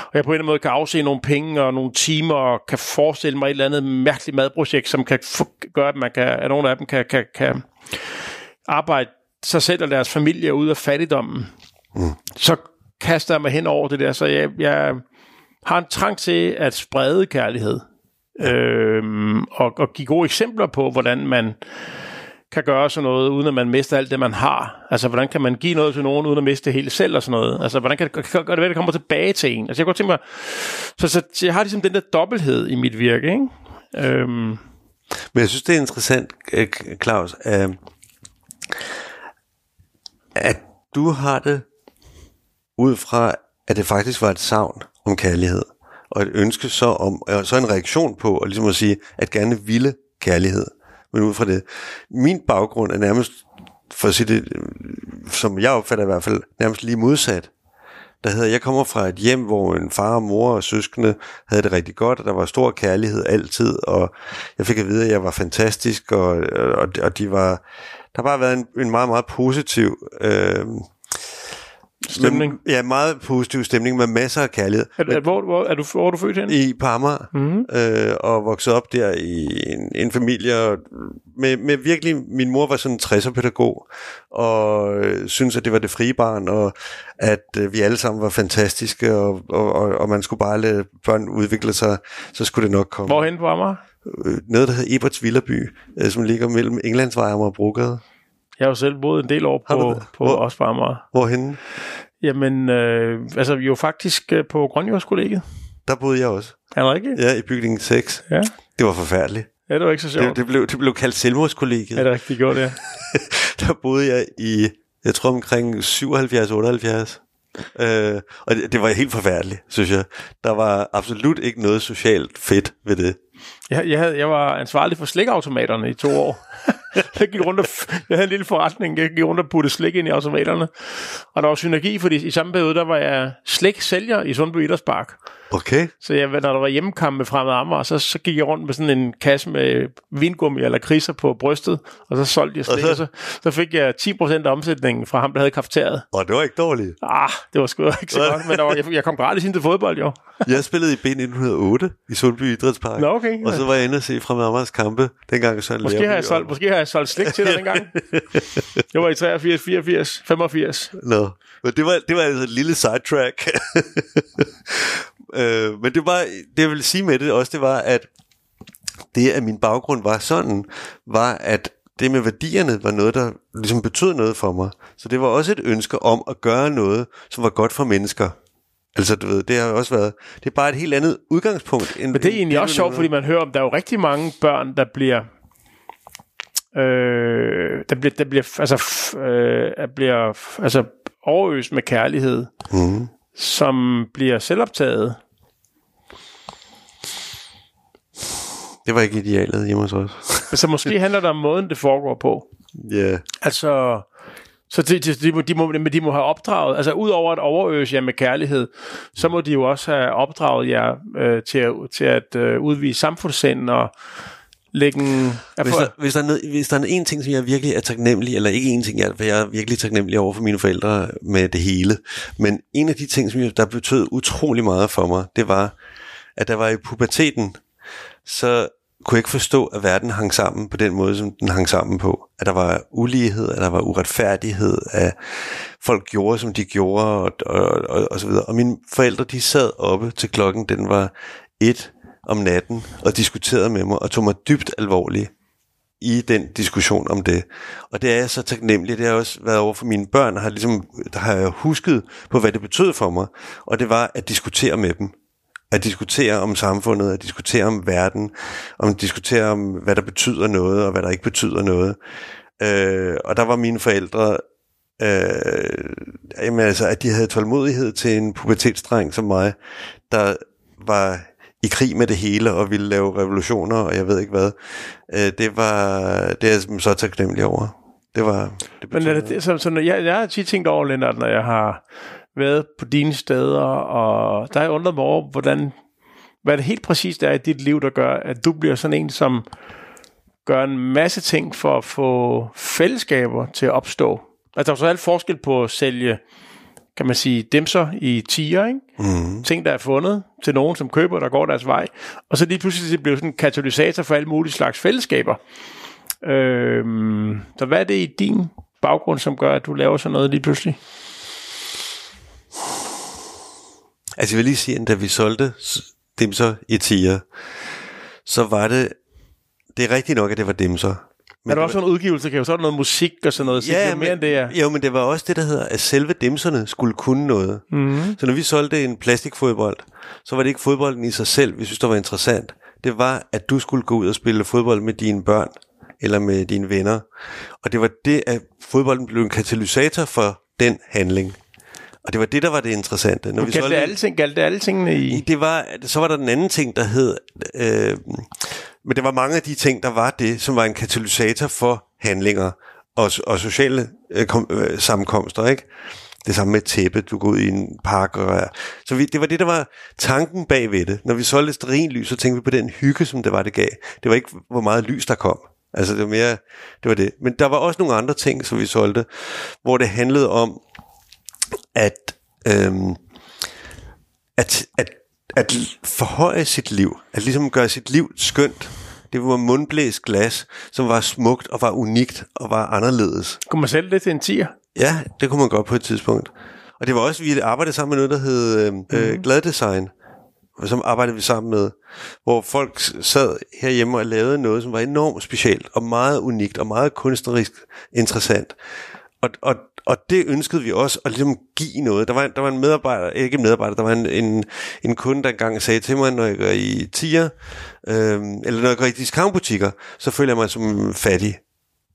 og jeg på en eller anden måde kan afse nogle penge og nogle timer, og kan forestille mig et eller andet mærkeligt madprojekt, som kan f- gøre, at, man kan, at nogle af dem kan, kan, kan arbejde sig selv og deres familie ud af fattigdommen, mm. så kaster jeg mig hen over det der, så jeg... jeg har en trang til at sprede kærlighed, øhm, og, og give gode eksempler på, hvordan man kan gøre sådan noget, uden at man mister alt det, man har. Altså, hvordan kan man give noget til nogen, uden at miste det hele selv og sådan noget. Altså, hvordan kan det gøre det, at det kommer tilbage til en? Altså, jeg kunne godt tænke mig... Så, så, så jeg har ligesom den der dobbelthed i mit virke, ikke? Øhm. Men jeg synes, det er interessant, Claus, øh, at du har det ud fra, at det faktisk var et savn om kærlighed, og et ønske så om, og så en reaktion på, og ligesom at sige, at gerne ville kærlighed. Men ud fra det, min baggrund er nærmest, for at sige det, som jeg opfatter i hvert fald, nærmest lige modsat. Der hedder, jeg kommer fra et hjem, hvor en far og mor og søskende havde det rigtig godt, og der var stor kærlighed altid, og jeg fik at vide, at jeg var fantastisk, og, og, og de var, der har bare været en, en meget, meget positiv... Øh, stemning. Men, ja, meget positiv stemning med masser af kærlighed. Er, men, hvor, hvor, er du, hvor er du født hen? I Parma, mm-hmm. øh, og voksede op der i en, en familie. Og med, med virkelig, min mor var sådan en tresser-pædagog, og øh, synes at det var det frie barn, og at øh, vi alle sammen var fantastiske, og, og, og, og man skulle bare lade børn udvikle sig, så skulle det nok komme. Hvorhen på Amager? Øh, noget, der hedder Eberts Villaby, øh, som ligger mellem Englandsvej og Amager Brogade. Jeg har jo selv boet en del år på, på også på Amager. Hvorhenne? Jamen, øh, altså jo faktisk øh, på Grønjordskollegiet. Der boede jeg også. Er det rigtigt? Ja, i bygningen seks. Ja. Det var forfærdeligt. Ja, det var ikke så sjovt. Det, det, blev, det blev kaldt selvmordskollegiet. Ja, det er rigtigt, det gjorde det, ja. Der boede jeg i, jeg tror omkring syvoghalvfjerds otteoghalvfjerds. Øh, og det, det var helt forfærdeligt, synes jeg. Der var absolut ikke noget socialt fedt ved det. Jeg, jeg, havde, jeg var ansvarlig for slikautomaterne i to år. Jeg gik rundt og, jeg havde en lille forretning, jeg gik rundt og puttede slik ind i automaterne. Og der var synergi, fordi i samme periode, der var jeg sliksælger i Sundby Idrætspark. Okay. Så jeg, når der var hjemmekamp med Fremad Amager, så, så gik jeg rundt med sådan en kasse med vingummi eller kriser på brystet, og så solgte jeg slik, og så, så fik jeg ti procent af omsætningen fra ham, der havde kafeteret. Og det var ikke dårligt. Ah, det var sgu ikke så godt, men der var, jeg, jeg kom gratis ind til fodbold, jo. Jeg spillede i B ni nul otte i Sundby Idrætspark. Nå, okay. Og så var jeg inde og se Fremad Amagers kampe, dengang så måske har jeg solgt, måske har jeg solgt slik til dig dengang. Jeg var i treogfirs, fireogfirs, femogfirs. Nå, men det var, det var altså et lille sidetrack. øh, men det var, det jeg ville sige med det også, det var, at det, at min baggrund var sådan, var, at det med værdierne var noget, der ligesom betød noget for mig. Så det var også et ønske om at gøre noget, som var godt for mennesker. Altså, du ved, det har også været... Det er bare et helt andet udgangspunkt. End, men det er egentlig også sjovt, fordi man hører om, der er jo rigtig mange børn, der bliver... Øh, der bliver... Der bliver, altså, f, øh, der bliver f, altså, overøst med kærlighed, mm. som bliver selvoptaget. Det var ikke idealet hjemme hos os. Så måske handler det om måden, det foregår på. Ja. Yeah. Altså... Så de, de, må, de, må, de må have opdraget, altså ud over at overøse jer med kærlighed, så må de jo også have opdraget jer øh, til at, til at øh, udvise samfundssind og lægge en... Hvis der, hvis, der er noget, hvis der er en ting, som jeg virkelig er taknemmelig, eller ikke en ting, jeg, for jeg er virkelig taknemmelig over for mine forældre med det hele, men en af de ting, som jeg, der betød utrolig meget for mig, det var, at der var i puberteten, så... kunne ikke forstå, at verden hang sammen på den måde, som den hang sammen på. At der var ulighed, at der var uretfærdighed, at folk gjorde, som de gjorde, og, og, og, og så videre. Og mine forældre, de sad oppe til klokken, den var et om natten, og diskuterede med mig, og tog mig dybt alvorligt i den diskussion om det. Og det er jeg så taknemmelig. Det har også været over for mine børn, har ligesom, der har jeg husket på, hvad det betød for mig. Og det var at diskutere med dem. At diskutere om samfundet, at diskutere om verden, om diskutere om, hvad der betyder noget, og hvad der ikke betyder noget. Øh, og der var mine forældre, øh, jamen altså, at de havde tålmodighed til en pubertetsdreng som mig, der var i krig med det hele, og ville lave revolutioner, og jeg ved ikke hvad. Øh, det var, det er jeg så taknemmelig over. Det var... Det Men er det, så, så jeg, jeg har tit tænkt over, Lennart, når jeg har... været på dine steder, og der er jeg undret mig over, hvordan, hvad det helt præcist er i dit liv, der gør, at du bliver sådan en, som gør en masse ting for at få fællesskaber til at opstå. Altså, der er jo alt forskel på at sælge, kan man sige, dimser i tier, ikke? Mm. Ting, der er fundet til nogen, som køber, der går deres vej, og så lige pludselig bliver det sådan en katalysator for alle mulige slags fællesskaber. Øhm, så hvad er det i din baggrund, som gør, at du laver sådan noget lige pludselig? Altså jeg vil lige sige, at da vi solgte dimser i tier, så var det, det er rigtigt nok, at det var dimser. Men er der også var... en udgivelse, kan jo sådan noget musik og sådan noget, så ja, det er mere men, end det er. Jo, men det var også det, der hedder, at selve dimserne skulle kunne noget. Mm-hmm. Så når vi solgte en plastikfodbold, så var det ikke fodbolden i sig selv, vi synes, der var interessant. Det var, at du skulle gå ud og spille fodbold med dine børn, eller med dine venner. Og det var det, at fodbolden blev en katalysator for den handling. Og det var det, der var det interessante. Når vi galt, solgte, det alle ting, galt det alle tingene i? Det var, så var der den anden ting, der hed... Øh, men der var mange af de ting, der var det, som var en katalysator for handlinger og, og sociale øh, kom, øh, sammenkomster, ikke? Det samme med tæppe, du går ud i en park. Og, så vi, det var det, der var tanken bag ved det. Når vi solgte stearinlys, så tænkte vi på den hygge, som det var, det gav. Det var ikke, hvor meget lys der kom. Altså, det var mere... Det var det. Men der var også nogle andre ting, som vi solgte, hvor det handlede om... At, øhm, at, at, at forhøje sit liv, at ligesom gøre sit liv skønt. Det var mundblæst glas, som var smukt og var unikt og var anderledes. Kunne man sælge det til en tier? Ja, det kunne man godt på et tidspunkt. Og det var også, vi arbejdede sammen med noget, der hed øh, mm-hmm. Glad Design, som arbejdede vi sammen med, hvor folk sad herhjemme og lavede noget, som var enormt specielt og meget unikt og meget kunstnerisk interessant. Og, og, og det ønskede vi også at ligesom give noget. Der var, der var en medarbejder, ikke en medarbejder, der var en, en, en kunde, der engang sagde til mig, når jeg går i tier, øh, eller når jeg går i discountbutikker, så føler jeg mig som fattig.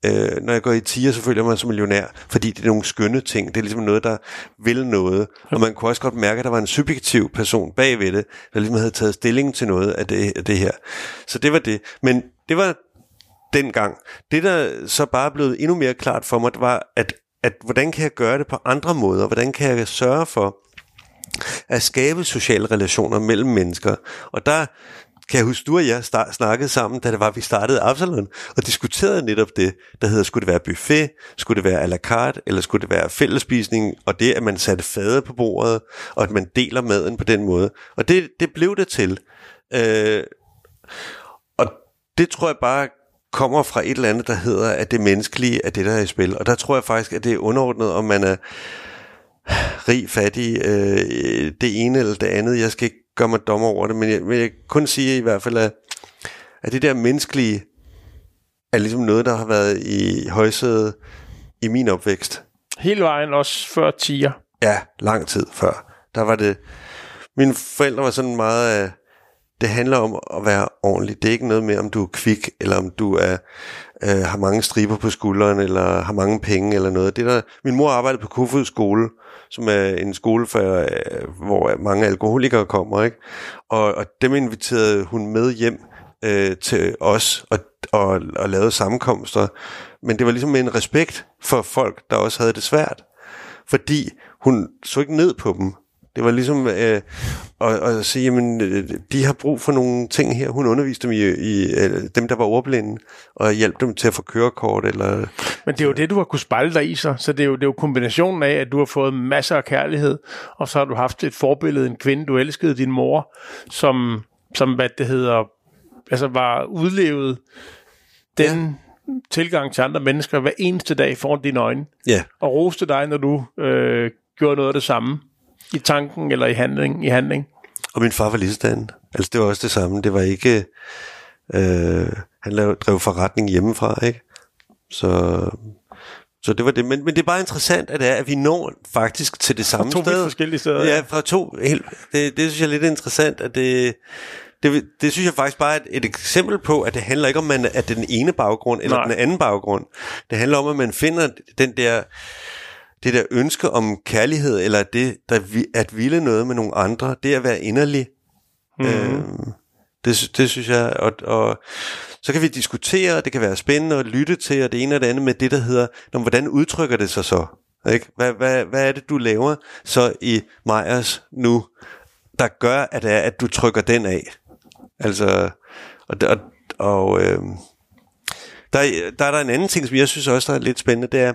Øh, når jeg går i tier, så føler jeg mig som millionær, fordi det er nogle skønne ting. Det er ligesom noget, der vil noget. Og man kunne også godt mærke, at der var en subjektiv person bagved det, der ligesom havde taget stilling til noget af det, af det her. Så det var det. Men det var dengang. Det, der så bare blev endnu mere klart for mig, var, at, at hvordan kan jeg gøre det på andre måder? Hvordan kan jeg sørge for at skabe sociale relationer mellem mennesker? Og der kan jeg huske, du og jeg start, snakkede sammen, da det var, vi startede Absalon, og diskuterede netop det, der hedder, skulle det være buffet, skulle det være à la carte, eller skulle det være fællesspisning, og det, at man satte fade på bordet, og at man deler maden på den måde. Og det, det blev det til. Øh, og det tror jeg bare kommer fra et eller andet, der hedder, at det menneskelige er det, der er i spil. Og der tror jeg faktisk, at det er underordnet, om man er rig, fattig, øh, det ene eller det andet. Jeg skal ikke gør mig dommer over det, men jeg vil kun sige i hvert fald, at, at det der menneskelige er ligesom noget, der har været i højsædet i min opvækst. Hele vejen, også før tier. Ja, lang tid før. Der var det, mine forældre var sådan meget, øh, det handler om at være ordentlig. Det er ikke noget med, om du er kvik, eller om du er, øh, har mange striber på skulderen, eller har mange penge, eller noget. Det der, min mor arbejdede på Kofoeds skole, som er en skole, for, hvor mange alkoholikere kommer, ikke? Og, og dem inviterede hun med hjem øh, til os og, og, og lavede sammenkomster. Men det var ligesom med en respekt for folk, der også havde det svært. Fordi hun så ikke ned på dem. Det var ligesom øh, at, at sige, jamen, de har brug for nogle ting her. Hun underviste dem, i, i, dem der var ordblinde, og hjalp dem til at få kørekort. Eller men det er jo det, du har kunnet spejle dig i, så, så det, er jo, det er jo kombinationen af, at du har fået masser af kærlighed, og så har du haft et forbillede, en kvinde, du elskede, din mor, som, som hvad det hedder, altså var udlevet den... Ja. Tilgang til andre mennesker hver eneste dag foran dine øjne, ja. Og roste dig, når du øh, gjorde noget af det samme. I tanken eller i handling, i handling. Og min far var ligesådan. Altså det var også det samme. Det var ikke... Øh, han lavede, drev forretning hjemmefra, ikke? Så, så det var det. Men, men det er bare interessant, at, det er, at vi når faktisk til det samme sted. Fra to sted. forskellige steder. Ja, fra to. Helt, det, det synes jeg er lidt interessant, at det... Det, det synes jeg faktisk bare er et, et eksempel på, at det handler ikke om, man er den ene baggrund eller Nej. den anden baggrund. Det handler om, at man finder den der... Det der ønske om kærlighed, eller det, der vi, at ville noget med nogle andre, det at være inderlig, mm-hmm. øh, det, det synes jeg, og, og så kan vi diskutere, og det kan være spændende at lytte til, og det ene og det andet med det, der hedder, når, hvordan udtrykker det sig så? Ikke? Hvad, hvad, hvad er det, du laver så i Meyers nu, der gør, at, det er, at du trykker den af? Altså, og... og, og øh, der, der er der en anden ting, som jeg synes også, der er lidt spændende, det er,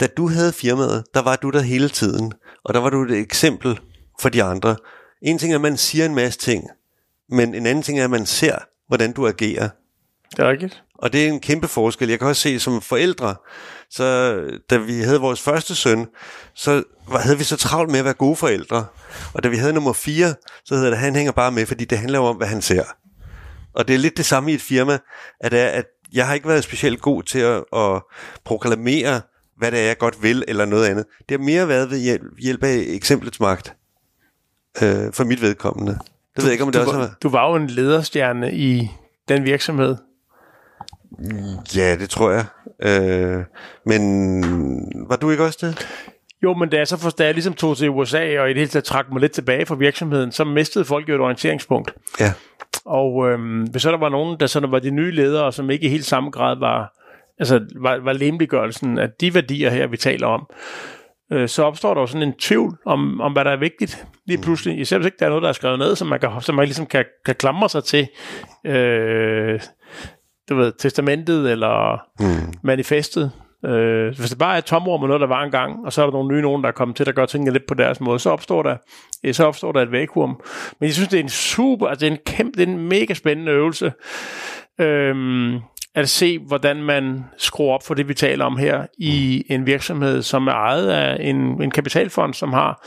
da du havde firmaet, der var du der hele tiden, og der var du et eksempel for de andre. En ting er, at man siger en masse ting, men en anden ting er, at man ser, hvordan du agerer. Det er rigtigt. Og det er en kæmpe forskel. Jeg kan også se som forældre, så da vi havde vores første søn, så havde vi så travlt med at være gode forældre. Og da vi havde nummer fire, så hedder det, at han hænger bare med, fordi det handler om, hvad han ser. Og det er lidt det samme i et firma, at, er, at jeg har ikke været specielt god til at, at proklamere, hvad det er, jeg godt vil, eller noget andet. Det har mere været ved hjælp, hjælp af eksemplets magt, øh, for mit vedkommende. Det du, ved jeg ikke, om det også var, har... Du var jo en lederstjerne i den virksomhed. Ja, det tror jeg. Øh, men var du ikke også det? Jo, men da jeg, så for, da jeg ligesom tog til U S A, og i det hele taget trak mig lidt tilbage fra virksomheden, så mistede folk jo et orienteringspunkt. Ja. Og øhm, hvis så der var nogen, der sådan var de nye ledere, som ikke i helt samme grad var... altså var, var lemliggørelsen af de værdier her, vi taler om, øh, så opstår der jo sådan en tvivl om, om hvad der er vigtigt lige pludselig. Især hvis ikke der er noget, der er skrevet ned, som man, kan, som man ligesom kan, kan klamre sig til. Øh, du ved, testamentet eller mm. manifestet. Øh, hvis det bare er et tomrum med noget, der var engang, og så er der nogle nye nogen, der er kommet til, der gør tingene lidt på deres måde, så opstår der, så opstår der et vakuum. Men jeg synes, det er en super, altså det er en kæmpe, det er en mega spændende øvelse. Øh, at se, hvordan man skruer op for det, vi taler om her, i en virksomhed, som er ejet af en, en kapitalfond, som har,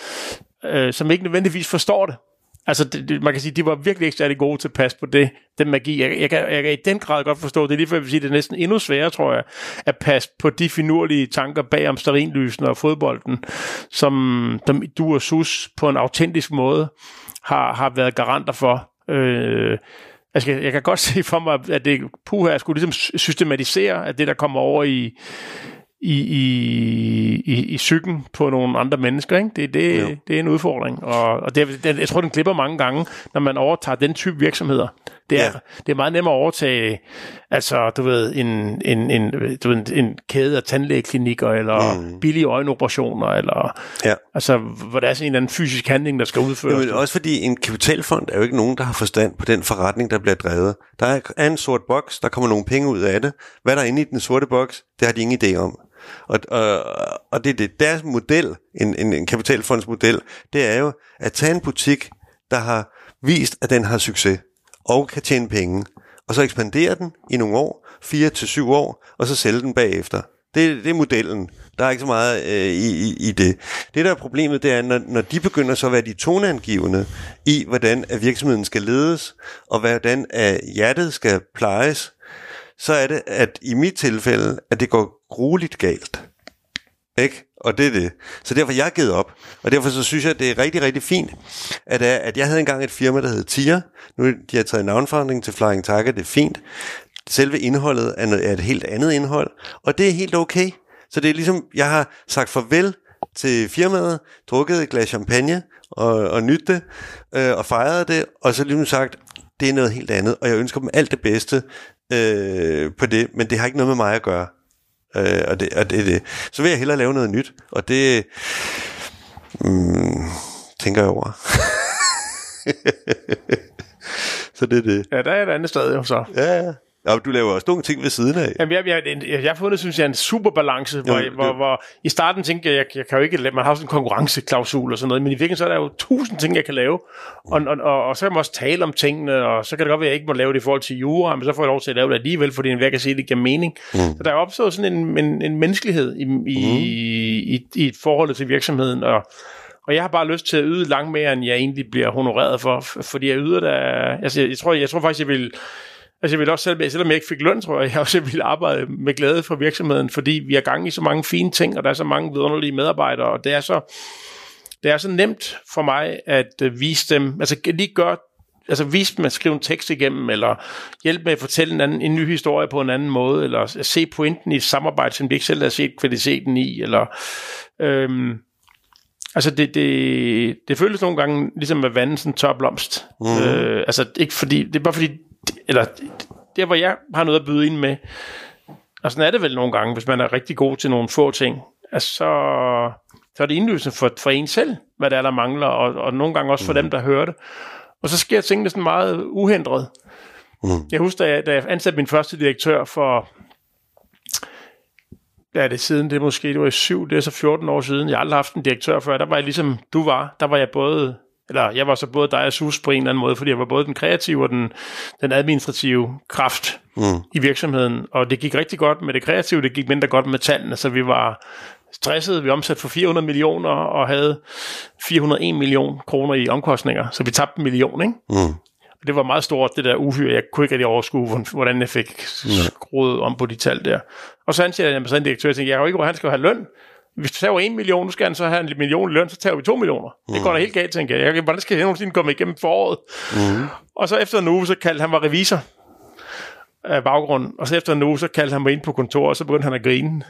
øh, som ikke nødvendigvis forstår det. Altså, det, man kan sige, de var virkelig ikke særlig gode til at passe på det, den magi. Jeg, jeg, kan, jeg kan i den grad godt forstå det. Det er lige før, jeg vil sige, det er næsten endnu sværere, tror jeg, at passe på de finurlige tanker bag om stearinlysene og fodbolden, som, som du og Sus på en autentisk måde har, har været garanter for. Øh, Altså, jeg kan godt se for mig, at det puha skulle ligesom systematisere, at det, der kommer over i i i i psyken på nogle andre mennesker, ikke? Det det, det er en udfordring, og, og det, det, jeg tror den klipper mange gange, når man overtager den type virksomheder. Det er ja. det er meget nemmere at overtage, altså du ved en en en du ved, en, en kæde af tandlægeklinikker eller mm. billige øjenoperationer eller ja. altså hvor der er sådan en eller anden fysisk handling, der skal udføres. Jo, men også fordi en kapitalfond er jo ikke nogen, der har forstand på den forretning, der bliver drevet. Der er en sort boks, der kommer nogle penge ud af det. Hvad der er inde i den sorte boks, det har de ingen idé om. Og, og, og det er det. Deres model, en, en, en kapitalfondsmodel, det er jo at tage en butik, der har vist, at den har succes og kan tjene penge, og så ekspandere den i nogle år, fire til syv år, og så sælge den bagefter. Det, det er modellen. Der er ikke så meget øh, i, i det. Det, der er problemet, det er, når, når de begynder så at være de toneangivende i, hvordan at virksomheden skal ledes, og hvordan at hjertet skal plejes, så er det, at i mit tilfælde, at det går grueligt galt. Ikke? Og det er det. Så derfor jeg givet op. Og derfor så synes jeg, at det er rigtig, rigtig fint, at, at jeg havde engang et firma, der hed Tiger. Nu de har taget navnforandring til Flying Tiger, det er fint. Selve indholdet er, noget, er et helt andet indhold, og det er helt okay. Så det er ligesom, jeg har sagt farvel til firmaet, drukket et glas champagne og, og nyt det, øh, og fejret det, og så ligesom sagt, det er noget helt andet, og jeg ønsker dem alt det bedste øh, på det, men det har ikke noget med mig at gøre. Øh, og, det, og det er det. Så vil jeg hellere lave noget nyt, og det mm, tænker jeg over. Så det er det. Ja, der er et andet sted jo så. Ja, ja. Ja, du laver også nogle ting ved siden af. Jamen, jeg, jeg, jeg, jeg har fundet, synes jeg, en super balance, hvor, ja, hvor, hvor i starten tænkte jeg, jeg, jeg kan jo ikke, man har sådan en konkurrenceklausul og sådan noget, men i virkeligheden så er der jo tusind ting, jeg kan lave, og, og, og, og så kan man også tale om tingene, og så kan det godt være, at jeg ikke må lave det i forhold til jura, men så får jeg lov til at lave det alligevel, fordi jeg kan se, at det giver mening. Mm. Så der er opstået sådan en, en, en menneskelighed i, mm. i, i, i forholdet til virksomheden, og Og jeg har bare lyst til at yde langt mere, end jeg egentlig bliver honoreret for, fordi jeg yder der. Altså, jeg tror, jeg tror faktisk, jeg vil. Altså, jeg vil også selv, selvom jeg ikke fik løn, tror jeg, jeg også ville arbejde med glæde for virksomheden, fordi vi har gang i så mange fine ting, og der er så mange vidunderlige medarbejdere, og det er så, det er så nemt for mig at vise dem. Altså, lige gøre altså vise dem at skrive en tekst igennem, eller hjælpe med at fortælle en, anden, en ny historie på en anden måde, eller se pointen i et samarbejde, som de ikke selv har set kvaliteten i, eller... Øhm, Altså det, det, det føles nogle gange ligesom at vande sådan en tør blomst. Mm. Øh, altså ikke fordi, det er bare fordi, eller der hvor jeg har noget at byde ind med, og sådan er det vel nogle gange, hvis man er rigtig god til nogle få ting, altså så, så er det indlysende for, for en selv, hvad der er, der mangler, og, og nogle gange også for mm. dem, der hører det. Og så sker tingene sådan meget uhindret. Mm. Jeg husker, da jeg, da jeg ansatte min første direktør for... Ja, det er siden, det måske, det var i syv, det er så fjorten år siden, jeg har aldrig haft en direktør før, der var jeg ligesom, du var, der var jeg både, eller jeg var så både dig og Sus på en eller anden måde, fordi jeg var både den kreative og den, den administrative kraft mm. i virksomheden, og det gik rigtig godt med det kreative, det gik mindre godt med tallene, så vi var stressede, vi omsatte for fire hundrede millioner og havde fire hundrede og en million kroner i omkostninger, så vi tabte en million, ikke? Mm. Og det var meget stort, det der uhyre, jeg kunne ikke rigtig overskue, hvordan jeg fik skruet om på de tal der. Og så ansatte jeg med sådan en direktør, og tænkte, jeg kan ikke, hvor han skal have løn. Hvis du tager en million, nu skal han så have en million løn, så tager vi to millioner. Mm. Det går da helt galt, tænker jeg. Hvordan skal jeg nogensinde komme igennem foråret? Mm. Og så efter en uge, så kaldte han mig revisor af baggrunden. Og så efter en uge, så kaldte han mig ind på kontoret, og så begyndte han at grine.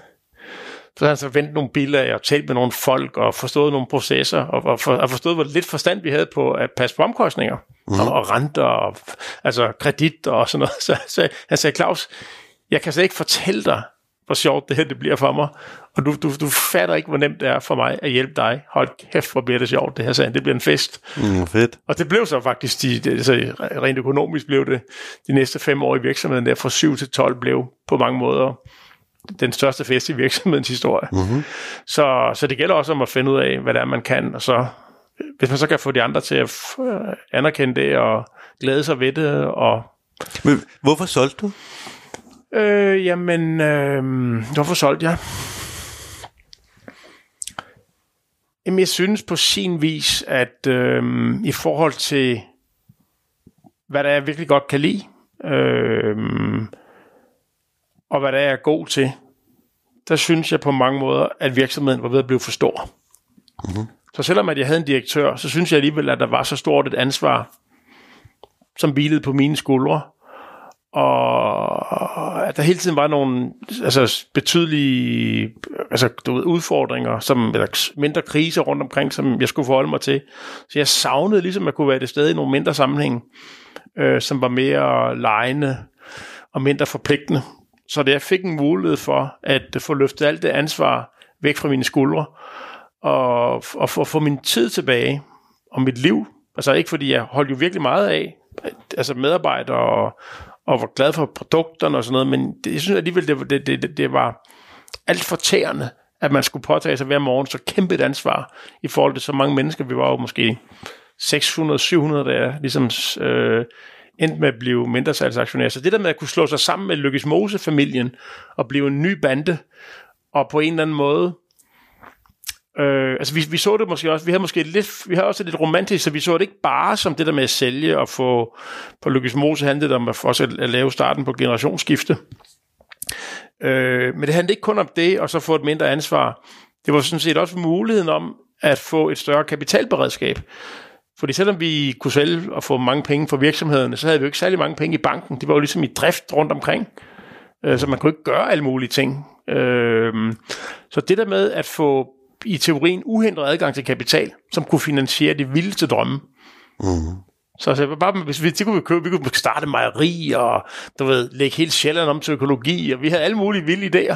Så han så vendt nogle billeder og talt med nogle folk og forstået nogle processer og, og, for, og forstået, hvor lidt forstand vi havde på at passe på omkostninger mm. og, og renter og altså kredit og sådan noget. Så, så han sagde, Claus, jeg kan slet ikke fortælle dig, hvor sjovt det her det bliver for mig, og du, du, du fatter ikke, hvor nemt det er for mig at hjælpe dig. Hold kæft, hvor bliver det sjovt, det her sagde han. Det bliver en fest. Mm, fedt. Og det blev så faktisk, de, det, så rent økonomisk blev det, de næste fem år i virksomheden der fra syv til tolv blev på mange måder den største fest i virksomhedens historie. Mm-hmm. Så, så det gælder også om at finde ud af, hvad det er, man kan, og så hvis man så kan få de andre til at f- anerkende det, og glæde sig ved det, og... Men hvorfor solgte du? Øh, jamen, øh, hvorfor solgte jeg? Jamen, jeg synes på sin vis, at øh, i forhold til, hvad der er, jeg virkelig godt kan lide, øh, og hvad der er, jeg er god til, der synes jeg på mange måder, at virksomheden var ved at blive for stor. Mm-hmm. Så selvom at jeg havde en direktør, så synes jeg alligevel, at der var så stort et ansvar som hvilede på mine skuldre, og at der hele tiden var nogle altså betydelige altså, du ved, udfordringer, som, eller mindre kriser rundt omkring, som jeg skulle forholde mig til. Så jeg savnede ligesom, at kunne være det sted i nogle mindre sammenhænge, øh, som var mere legende og mindre forpligtende. Så det, jeg fik en mulighed for at få løftet alt det ansvar væk fra mine skuldre, og, og få, få min tid tilbage, og mit liv. Altså ikke fordi jeg holdt jo virkelig meget af, altså medarbejdere, og, og var glad for produkterne og sådan noget, men det, jeg synes alligevel, det, det, det, det var alt for tærende, at man skulle påtage sig hver morgen så kæmpe et ansvar i forhold til så mange mennesker. Vi var jo måske seks hundrede til syv hundrede, der ligesom øh, endte med at blive mindresalgsaktionærer. Så det der med at kunne slå sig sammen med Lykkes Mose-familien og blive en ny bande, og på en eller anden måde, Øh, altså vi, vi så det måske også, vi havde måske lidt, vi havde også lidt romantisk, så vi så det ikke bare som det der med at sælge og få, på Lykkes Mose handlede det om at, også at, at lave starten på generationsskifte, øh, men det handlede ikke kun om det, og så få et mindre ansvar. Det var sådan set også muligheden om at få et større kapitalberedskab, fordi selvom vi kunne sælge og få mange penge fra virksomhederne, så havde vi jo ikke særlig mange penge i banken. Det var jo ligesom i drift rundt omkring, øh, så man kunne ikke gøre alle mulige ting, øh, så det der med at få i teorien uhindret adgang til kapital, som kunne finansiere de vildeste drømme. Mm. Så, så bare, hvis vi, det kunne vi købe, vi kunne starte mejeri, og du ved, lægge hele Sjælland om til økologi, og vi havde alle mulige vilde idéer.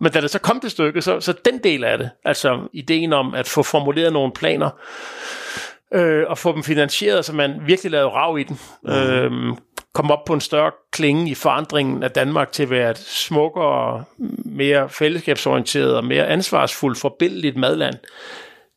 Men da det så kom til stykket, så, så den del af det, altså ideen om at få formuleret nogle planer, øh, og få dem finansieret, så man virkelig lavede rav i den, mm. øh, kom op på en større klinge i forandringen af Danmark til at være et smukkere, mere fællesskabsorienteret og mere ansvarsfuldt, forbilledligt madland.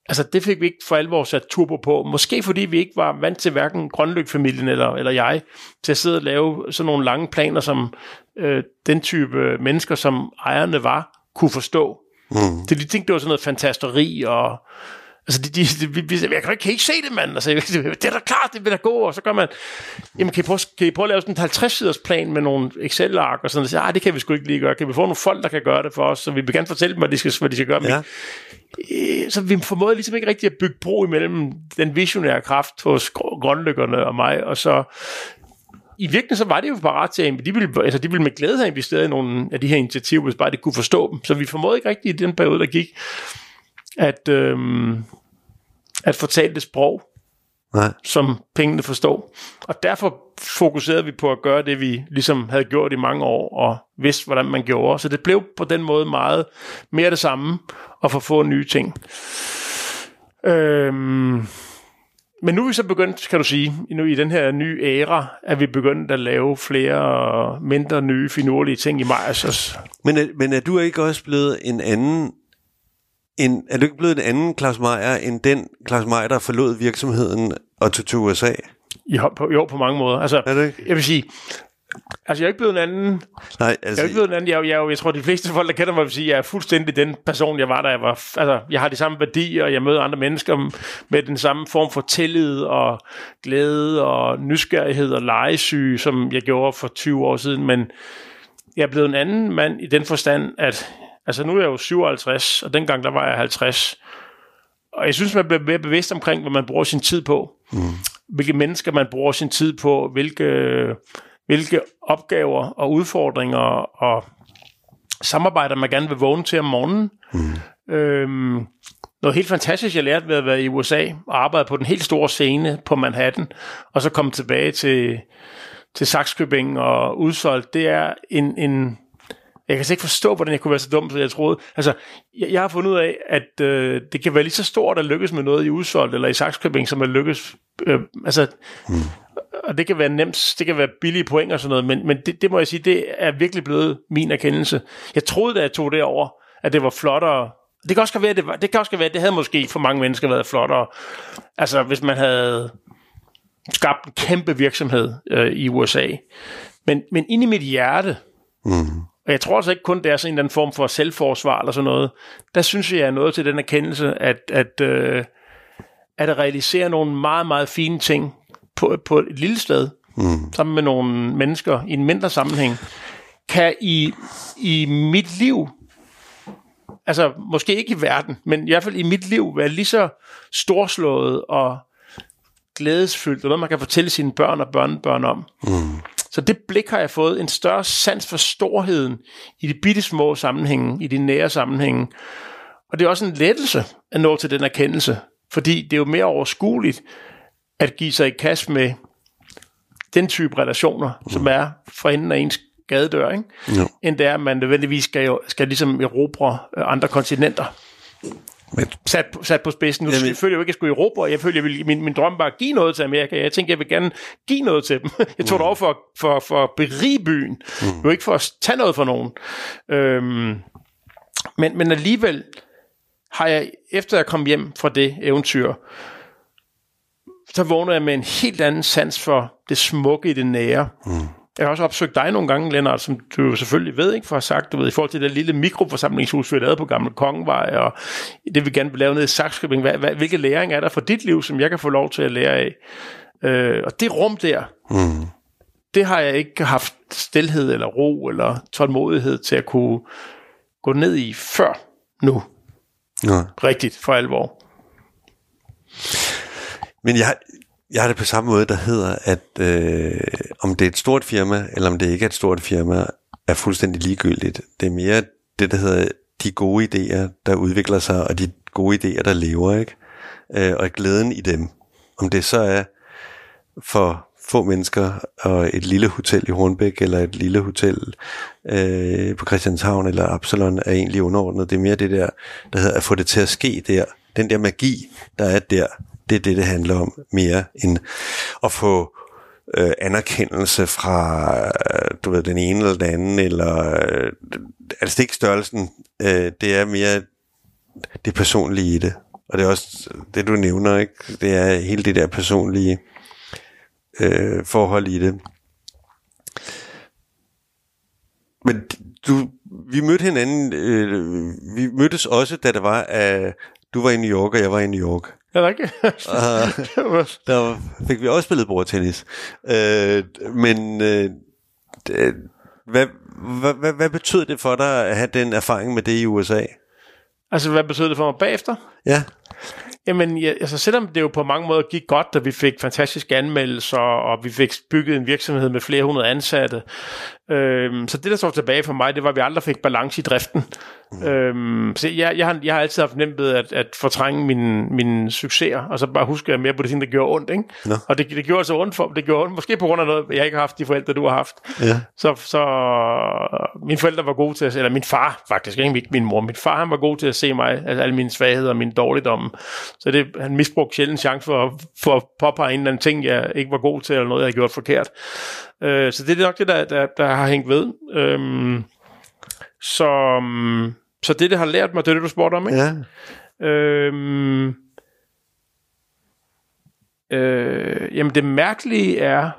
Altså det fik vi ikke for alvor sat turbo på. Måske fordi vi ikke var vant til hverken Grønløk-familien eller, eller jeg til at sidde og lave sådan nogle lange planer, som øh, den type mennesker, som ejerne var, kunne forstå. Mm. Det, de tænkte, det var sådan noget fantasteri og... Altså, de, de, de, de, jeg kan ikke se det, mand. Altså, det er da klart, det vil da gå. Og så gør man, jamen, kan I prøve, kan I prøve at lave sådan en halvtreds-siders plan med nogle Excel-ark og sådan noget? Det kan vi sgu ikke lige gøre. Kan vi få nogle folk, der kan gøre det for os? Så vi vil gerne fortælle dem, hvad de skal, hvad de skal gøre. Ja. Men, så vi formåede ligesom ikke rigtig at bygge bro imellem den visionære kraft hos grønløkkerne og mig. Og så i virkeligheden, så var det jo parat til, at de ville, altså, de ville med glæde have investeret i nogle af de her initiativer, hvis bare de kunne forstå dem. Så vi formåede ikke rigtig i den periode, der gik, at... Øhm, at fortale det sprog, nej, som pengene forstår. Og derfor fokuserede vi på at gøre det, vi ligesom havde gjort i mange år, og vidste, hvordan man gjorde. Så det blev på den måde meget mere det samme, og for få nye ting. Øhm, men nu er vi så begyndt, kan du sige, nu i den her nye æra, at vi begyndt at lave flere mindre nye, finurlige ting i Majers. Men er, men er du ikke også blevet en anden... En, er du ikke blevet en anden Claus Meyer end den Claus Meyer, der forlod virksomheden og tog til U S A? Jo, på, jo, på mange måder. Altså, er det ikke? Jeg vil sige, altså jeg er ikke blevet en anden. Nej, altså, jeg er ikke blevet en anden. Jeg, jeg, jeg tror, de fleste folk, der kender mig, vil sige, at jeg er fuldstændig den person, jeg var, da jeg var. Altså, jeg har de samme værdier, og jeg møder andre mennesker med den samme form for tillid og glæde og nysgerrighed og legesyge, som jeg gjorde for tyve år siden. Men jeg er blevet en anden mand i den forstand, at... Altså nu er jeg jo syvoghalvtreds, og dengang der var jeg halvtreds. Og jeg synes, man bliver mere bevidst omkring, hvad man bruger sin tid på. Mm. Hvilke mennesker man bruger sin tid på, hvilke, hvilke opgaver og udfordringer og samarbejder, man gerne vil vågne til om morgenen. Mm. Øhm, noget helt fantastisk, jeg lærte ved at være i U S A og arbejde på den helt store scene på Manhattan, og så komme tilbage til, til Sakskøbing og udsolgt, det er en... en Jeg kan slet ikke forstå, hvordan jeg kunne være så dum, som jeg troede. Altså, jeg, jeg har fundet ud af, at øh, det kan være lige så stort at lykkes med noget i udsolgt eller i Sakskøbing, som at lykkes. Øh, altså, mm. Og det kan være nemt, det kan være billige point og sådan noget, men, men det, det må jeg sige, det er virkelig blevet min erkendelse. Jeg troede, da jeg tog det over, at det var flottere. Det kan også være, det, var, det kan også være, at det havde måske for mange mennesker været flottere. Altså, hvis man havde skabt en kæmpe virksomhed øh, i U S A. Men, men inde i mit hjerte... Mm. Og jeg tror altså ikke kun, det er sådan en eller anden form for selvforsvar eller sådan noget. Der synes jeg, jeg er nået til den erkendelse, at, at, øh, at realisere nogle meget, meget fine ting på, på et lille sted, mm. sammen med nogle mennesker i en mindre sammenhæng, kan i, i mit liv, altså måske ikke i verden, men i hvert fald i mit liv, være lige så storslået og glædesfyldt, og noget man kan fortælle sine børn og børnebørn om. Mm. Så det blik har jeg fået, en større sans for storheden i de bittesmå sammenhænge, i de nære sammenhænge. Og det er også en lettelse at nå til den erkendelse, fordi det er jo mere overskueligt at give sig i kast med den type relationer, mm. som er for enden af ens gadedør, ikke? Jo. End det er, at man nødvendigvis skal, jo, skal ligesom erobre andre kontinenter. Men. Sat, sat på spidsen. Nu føler jeg jo ikke, at jeg skulle erobre. Jeg føler, at min, min drøm var at give noget til Amerika. Jeg tænkte, jeg vil gerne give noget til dem. Jeg tog mm. det over for, for, for at berige byen. Mm. Det var ikke for at tage noget fra nogen. Øhm, men, men alligevel har jeg, efter jeg kom hjem fra det eventyr, så vågnede jeg med en helt anden sans for det smukke i det nære. Mm. Jeg har også opsøgt dig nogle gange, Lennart, som du jo selvfølgelig ved, ikke, for at have sagt, du ved, i forhold til det lille mikroforsamlingshus, vi har lavet på Gamle Kongevej, og det vi gerne vil lave nede i Sakskøbing. Hvad, hvad, hvilke læring er der fra dit liv, som jeg kan få lov til at lære af? Øh, og det rum der, mm. det har jeg ikke haft stilhed eller ro eller tålmodighed til at kunne gå ned i før nu. Nej. Rigtigt, for alvor. Men jeg, jeg har det på samme måde, der hedder, at øh, om det er et stort firma, eller om det ikke er et stort firma, er fuldstændig ligegyldigt. Det er mere det, der hedder de gode idéer, der udvikler sig, og de gode idéer, der lever, ikke? Øh, og glæden i dem. Om det så er for få mennesker og et lille hotel i Hornbæk, eller et lille hotel øh, på Christianshavn, eller Absalon, er egentlig underordnet. Det er mere det der, der hedder at få det til at ske der. Den der magi, der er der. Det er det, det handler om mere end at få øh, anerkendelse fra øh, du ved, den ene eller den anden, eller øh, altså det er ikke størrelsen, øh, det er mere det personlige i det. Og det er også det, du nævner, ikke? Det er hele det der personlige øh, forhold i det. Men du, vi mødte hinanden, øh, vi mødtes også, da det var, at du var i New York, og jeg var i New York. Ja, tak. uh, der fik vi også spillet bordtennis. Uh, men uh, d- hvad, hvad, hvad, hvad betød det for dig at have den erfaring med det i U S A? Altså, hvad betød det for mig bagefter? Ja. Jamen, ja, altså, selvom det jo på mange måder gik godt, og vi fik fantastiske anmeldelser, og vi fik bygget en virksomhed med flere hundrede ansatte, øhm, så det, der står tilbage for mig, det var, at vi aldrig fik balance i driften. Mm. Øhm, så jeg, jeg, har, jeg har altid haft nemt ved at, at fortrænge mine, mine succeser, og så bare huske mere på det ting, der gjorde ondt, ikke? No. Og det, det gjorde altså ondt for det gjorde ondt, måske på grund af noget, jeg ikke har haft de forældre, du har haft. Yeah. Så, så mine forældre var gode til at, eller min far faktisk, ikke min mor, min far, han var god til at se mig, altså alle mine svagheder og mine dårligdomme. Så det, han misbrugte sjældent chance for, for at påpege en eller anden ting, jeg ikke var god til, eller noget, jeg havde gjort forkert. Øh, så det er nok det, der, der, der har hængt ved. Øhm, så, så det, det har lært mig, det er det, du spurgte om, ikke? Ja. Øhm, øh, jamen, det mærkelige er...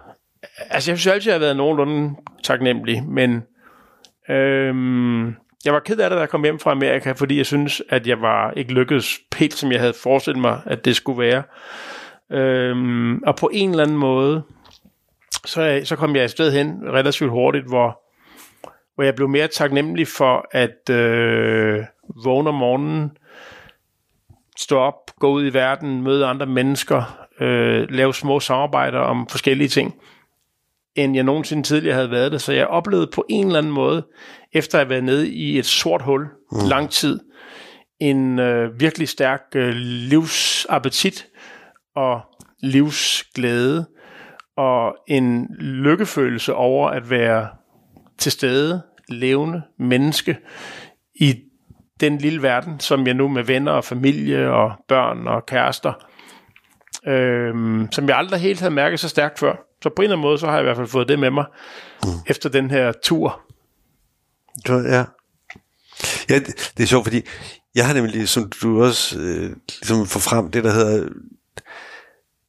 Altså, jeg synes altid, jeg har været nogenlunde taknemmelig, men... Øhm, Jeg var ked af det, da jeg kom hjem fra Amerika, fordi jeg synes, at jeg var ikke lykkedes helt, som jeg havde forestillet mig, at det skulle være. Øhm, og på en eller anden måde, så, så kom jeg et sted hen relativt hurtigt, hvor, hvor jeg blev mere taknemmelig for at øh, vågne om morgenen, stå op, gå ud i verden, møde andre mennesker, øh, lave små samarbejder om forskellige ting, end jeg nogensinde tidligere havde været det. Så jeg oplevede på en eller anden måde, efter at have været nede i et sort hul mm. lang tid, en øh, virkelig stærk øh, livsappetit og livsglæde og en lykkefølelse over at være til stede, levende menneske i den lille verden, som jeg nu med venner og familie og børn og kærester, øh, som jeg aldrig helt havde mærket så stærkt før. Så på en eller anden måde, så har jeg i hvert fald fået det med mig mm. efter den her tur. Ja. Ja, det, det er sjovt, fordi jeg har nemlig, som du også øh, ligesom får frem, det der hedder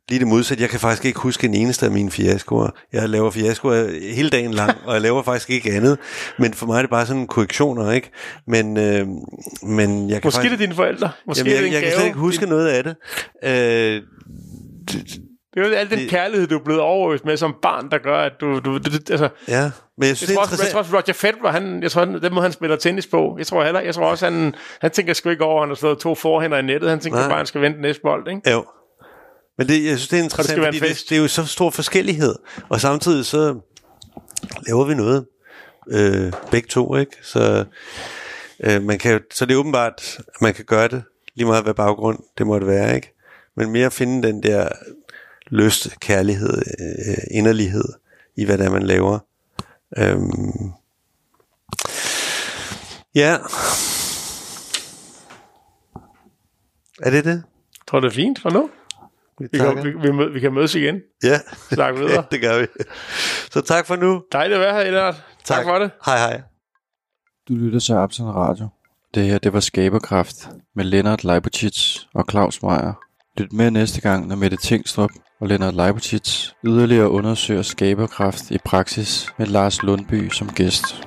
lige det modsatte. Jeg kan faktisk ikke huske en eneste af mine fiaskoer. Jeg laver fiaskoer hele dagen lang, og jeg laver faktisk ikke andet. Men for mig er det bare sådan korrektioner, ikke? Men, øh, men jeg kan Måske faktisk, det er dine forældre. Måske jamen, jeg, jeg, jeg kan slet ikke huske din... noget af det. Øh, d- Det er jo al den kærlighed, du er blevet overøst med som barn, der gør, at du... du, du altså, ja, men jeg synes, jeg tror, det er interessant. Jeg tror, Roger Federer, han, jeg tror, den måde, han spiller tennis på, jeg tror heller, jeg tror også, han, han tænker sgu ikke over, han har slået to forhænder i nettet, han tænker nej. Bare, han skal vente næste bold, ikke? Jo. Men det, jeg synes, det er interessant, det, det, det er jo så stor forskellighed, og samtidig så laver vi noget øh, begge to, ikke? Så, øh, man kan, så det er åbenbart, at man kan gøre det lige meget hvad baggrund det måtte være, ikke? Men mere finde den der lyst, kærlighed, øh, inderlighed i hvad det er, man laver. Øhm. Ja. Er det det? Jeg tror det er fint for nu. Vi, vi, kan, vi, vi, vi kan mødes igen. Ja, snak videre. Ja, det gør vi. Så tak for nu. Dejligt at være her, Lennart. Tak. tak for det. Hej hej. Du lytter til Absalon Radio. Det her, det var Skaberkraft med Lennart Leibowitz og Claus Meyer. Lyt med næste gang, når Mette Tingstrøm og Lennart Leibowitz yderligere undersøger skaberkraft i praksis med Lars Lundby som gæst.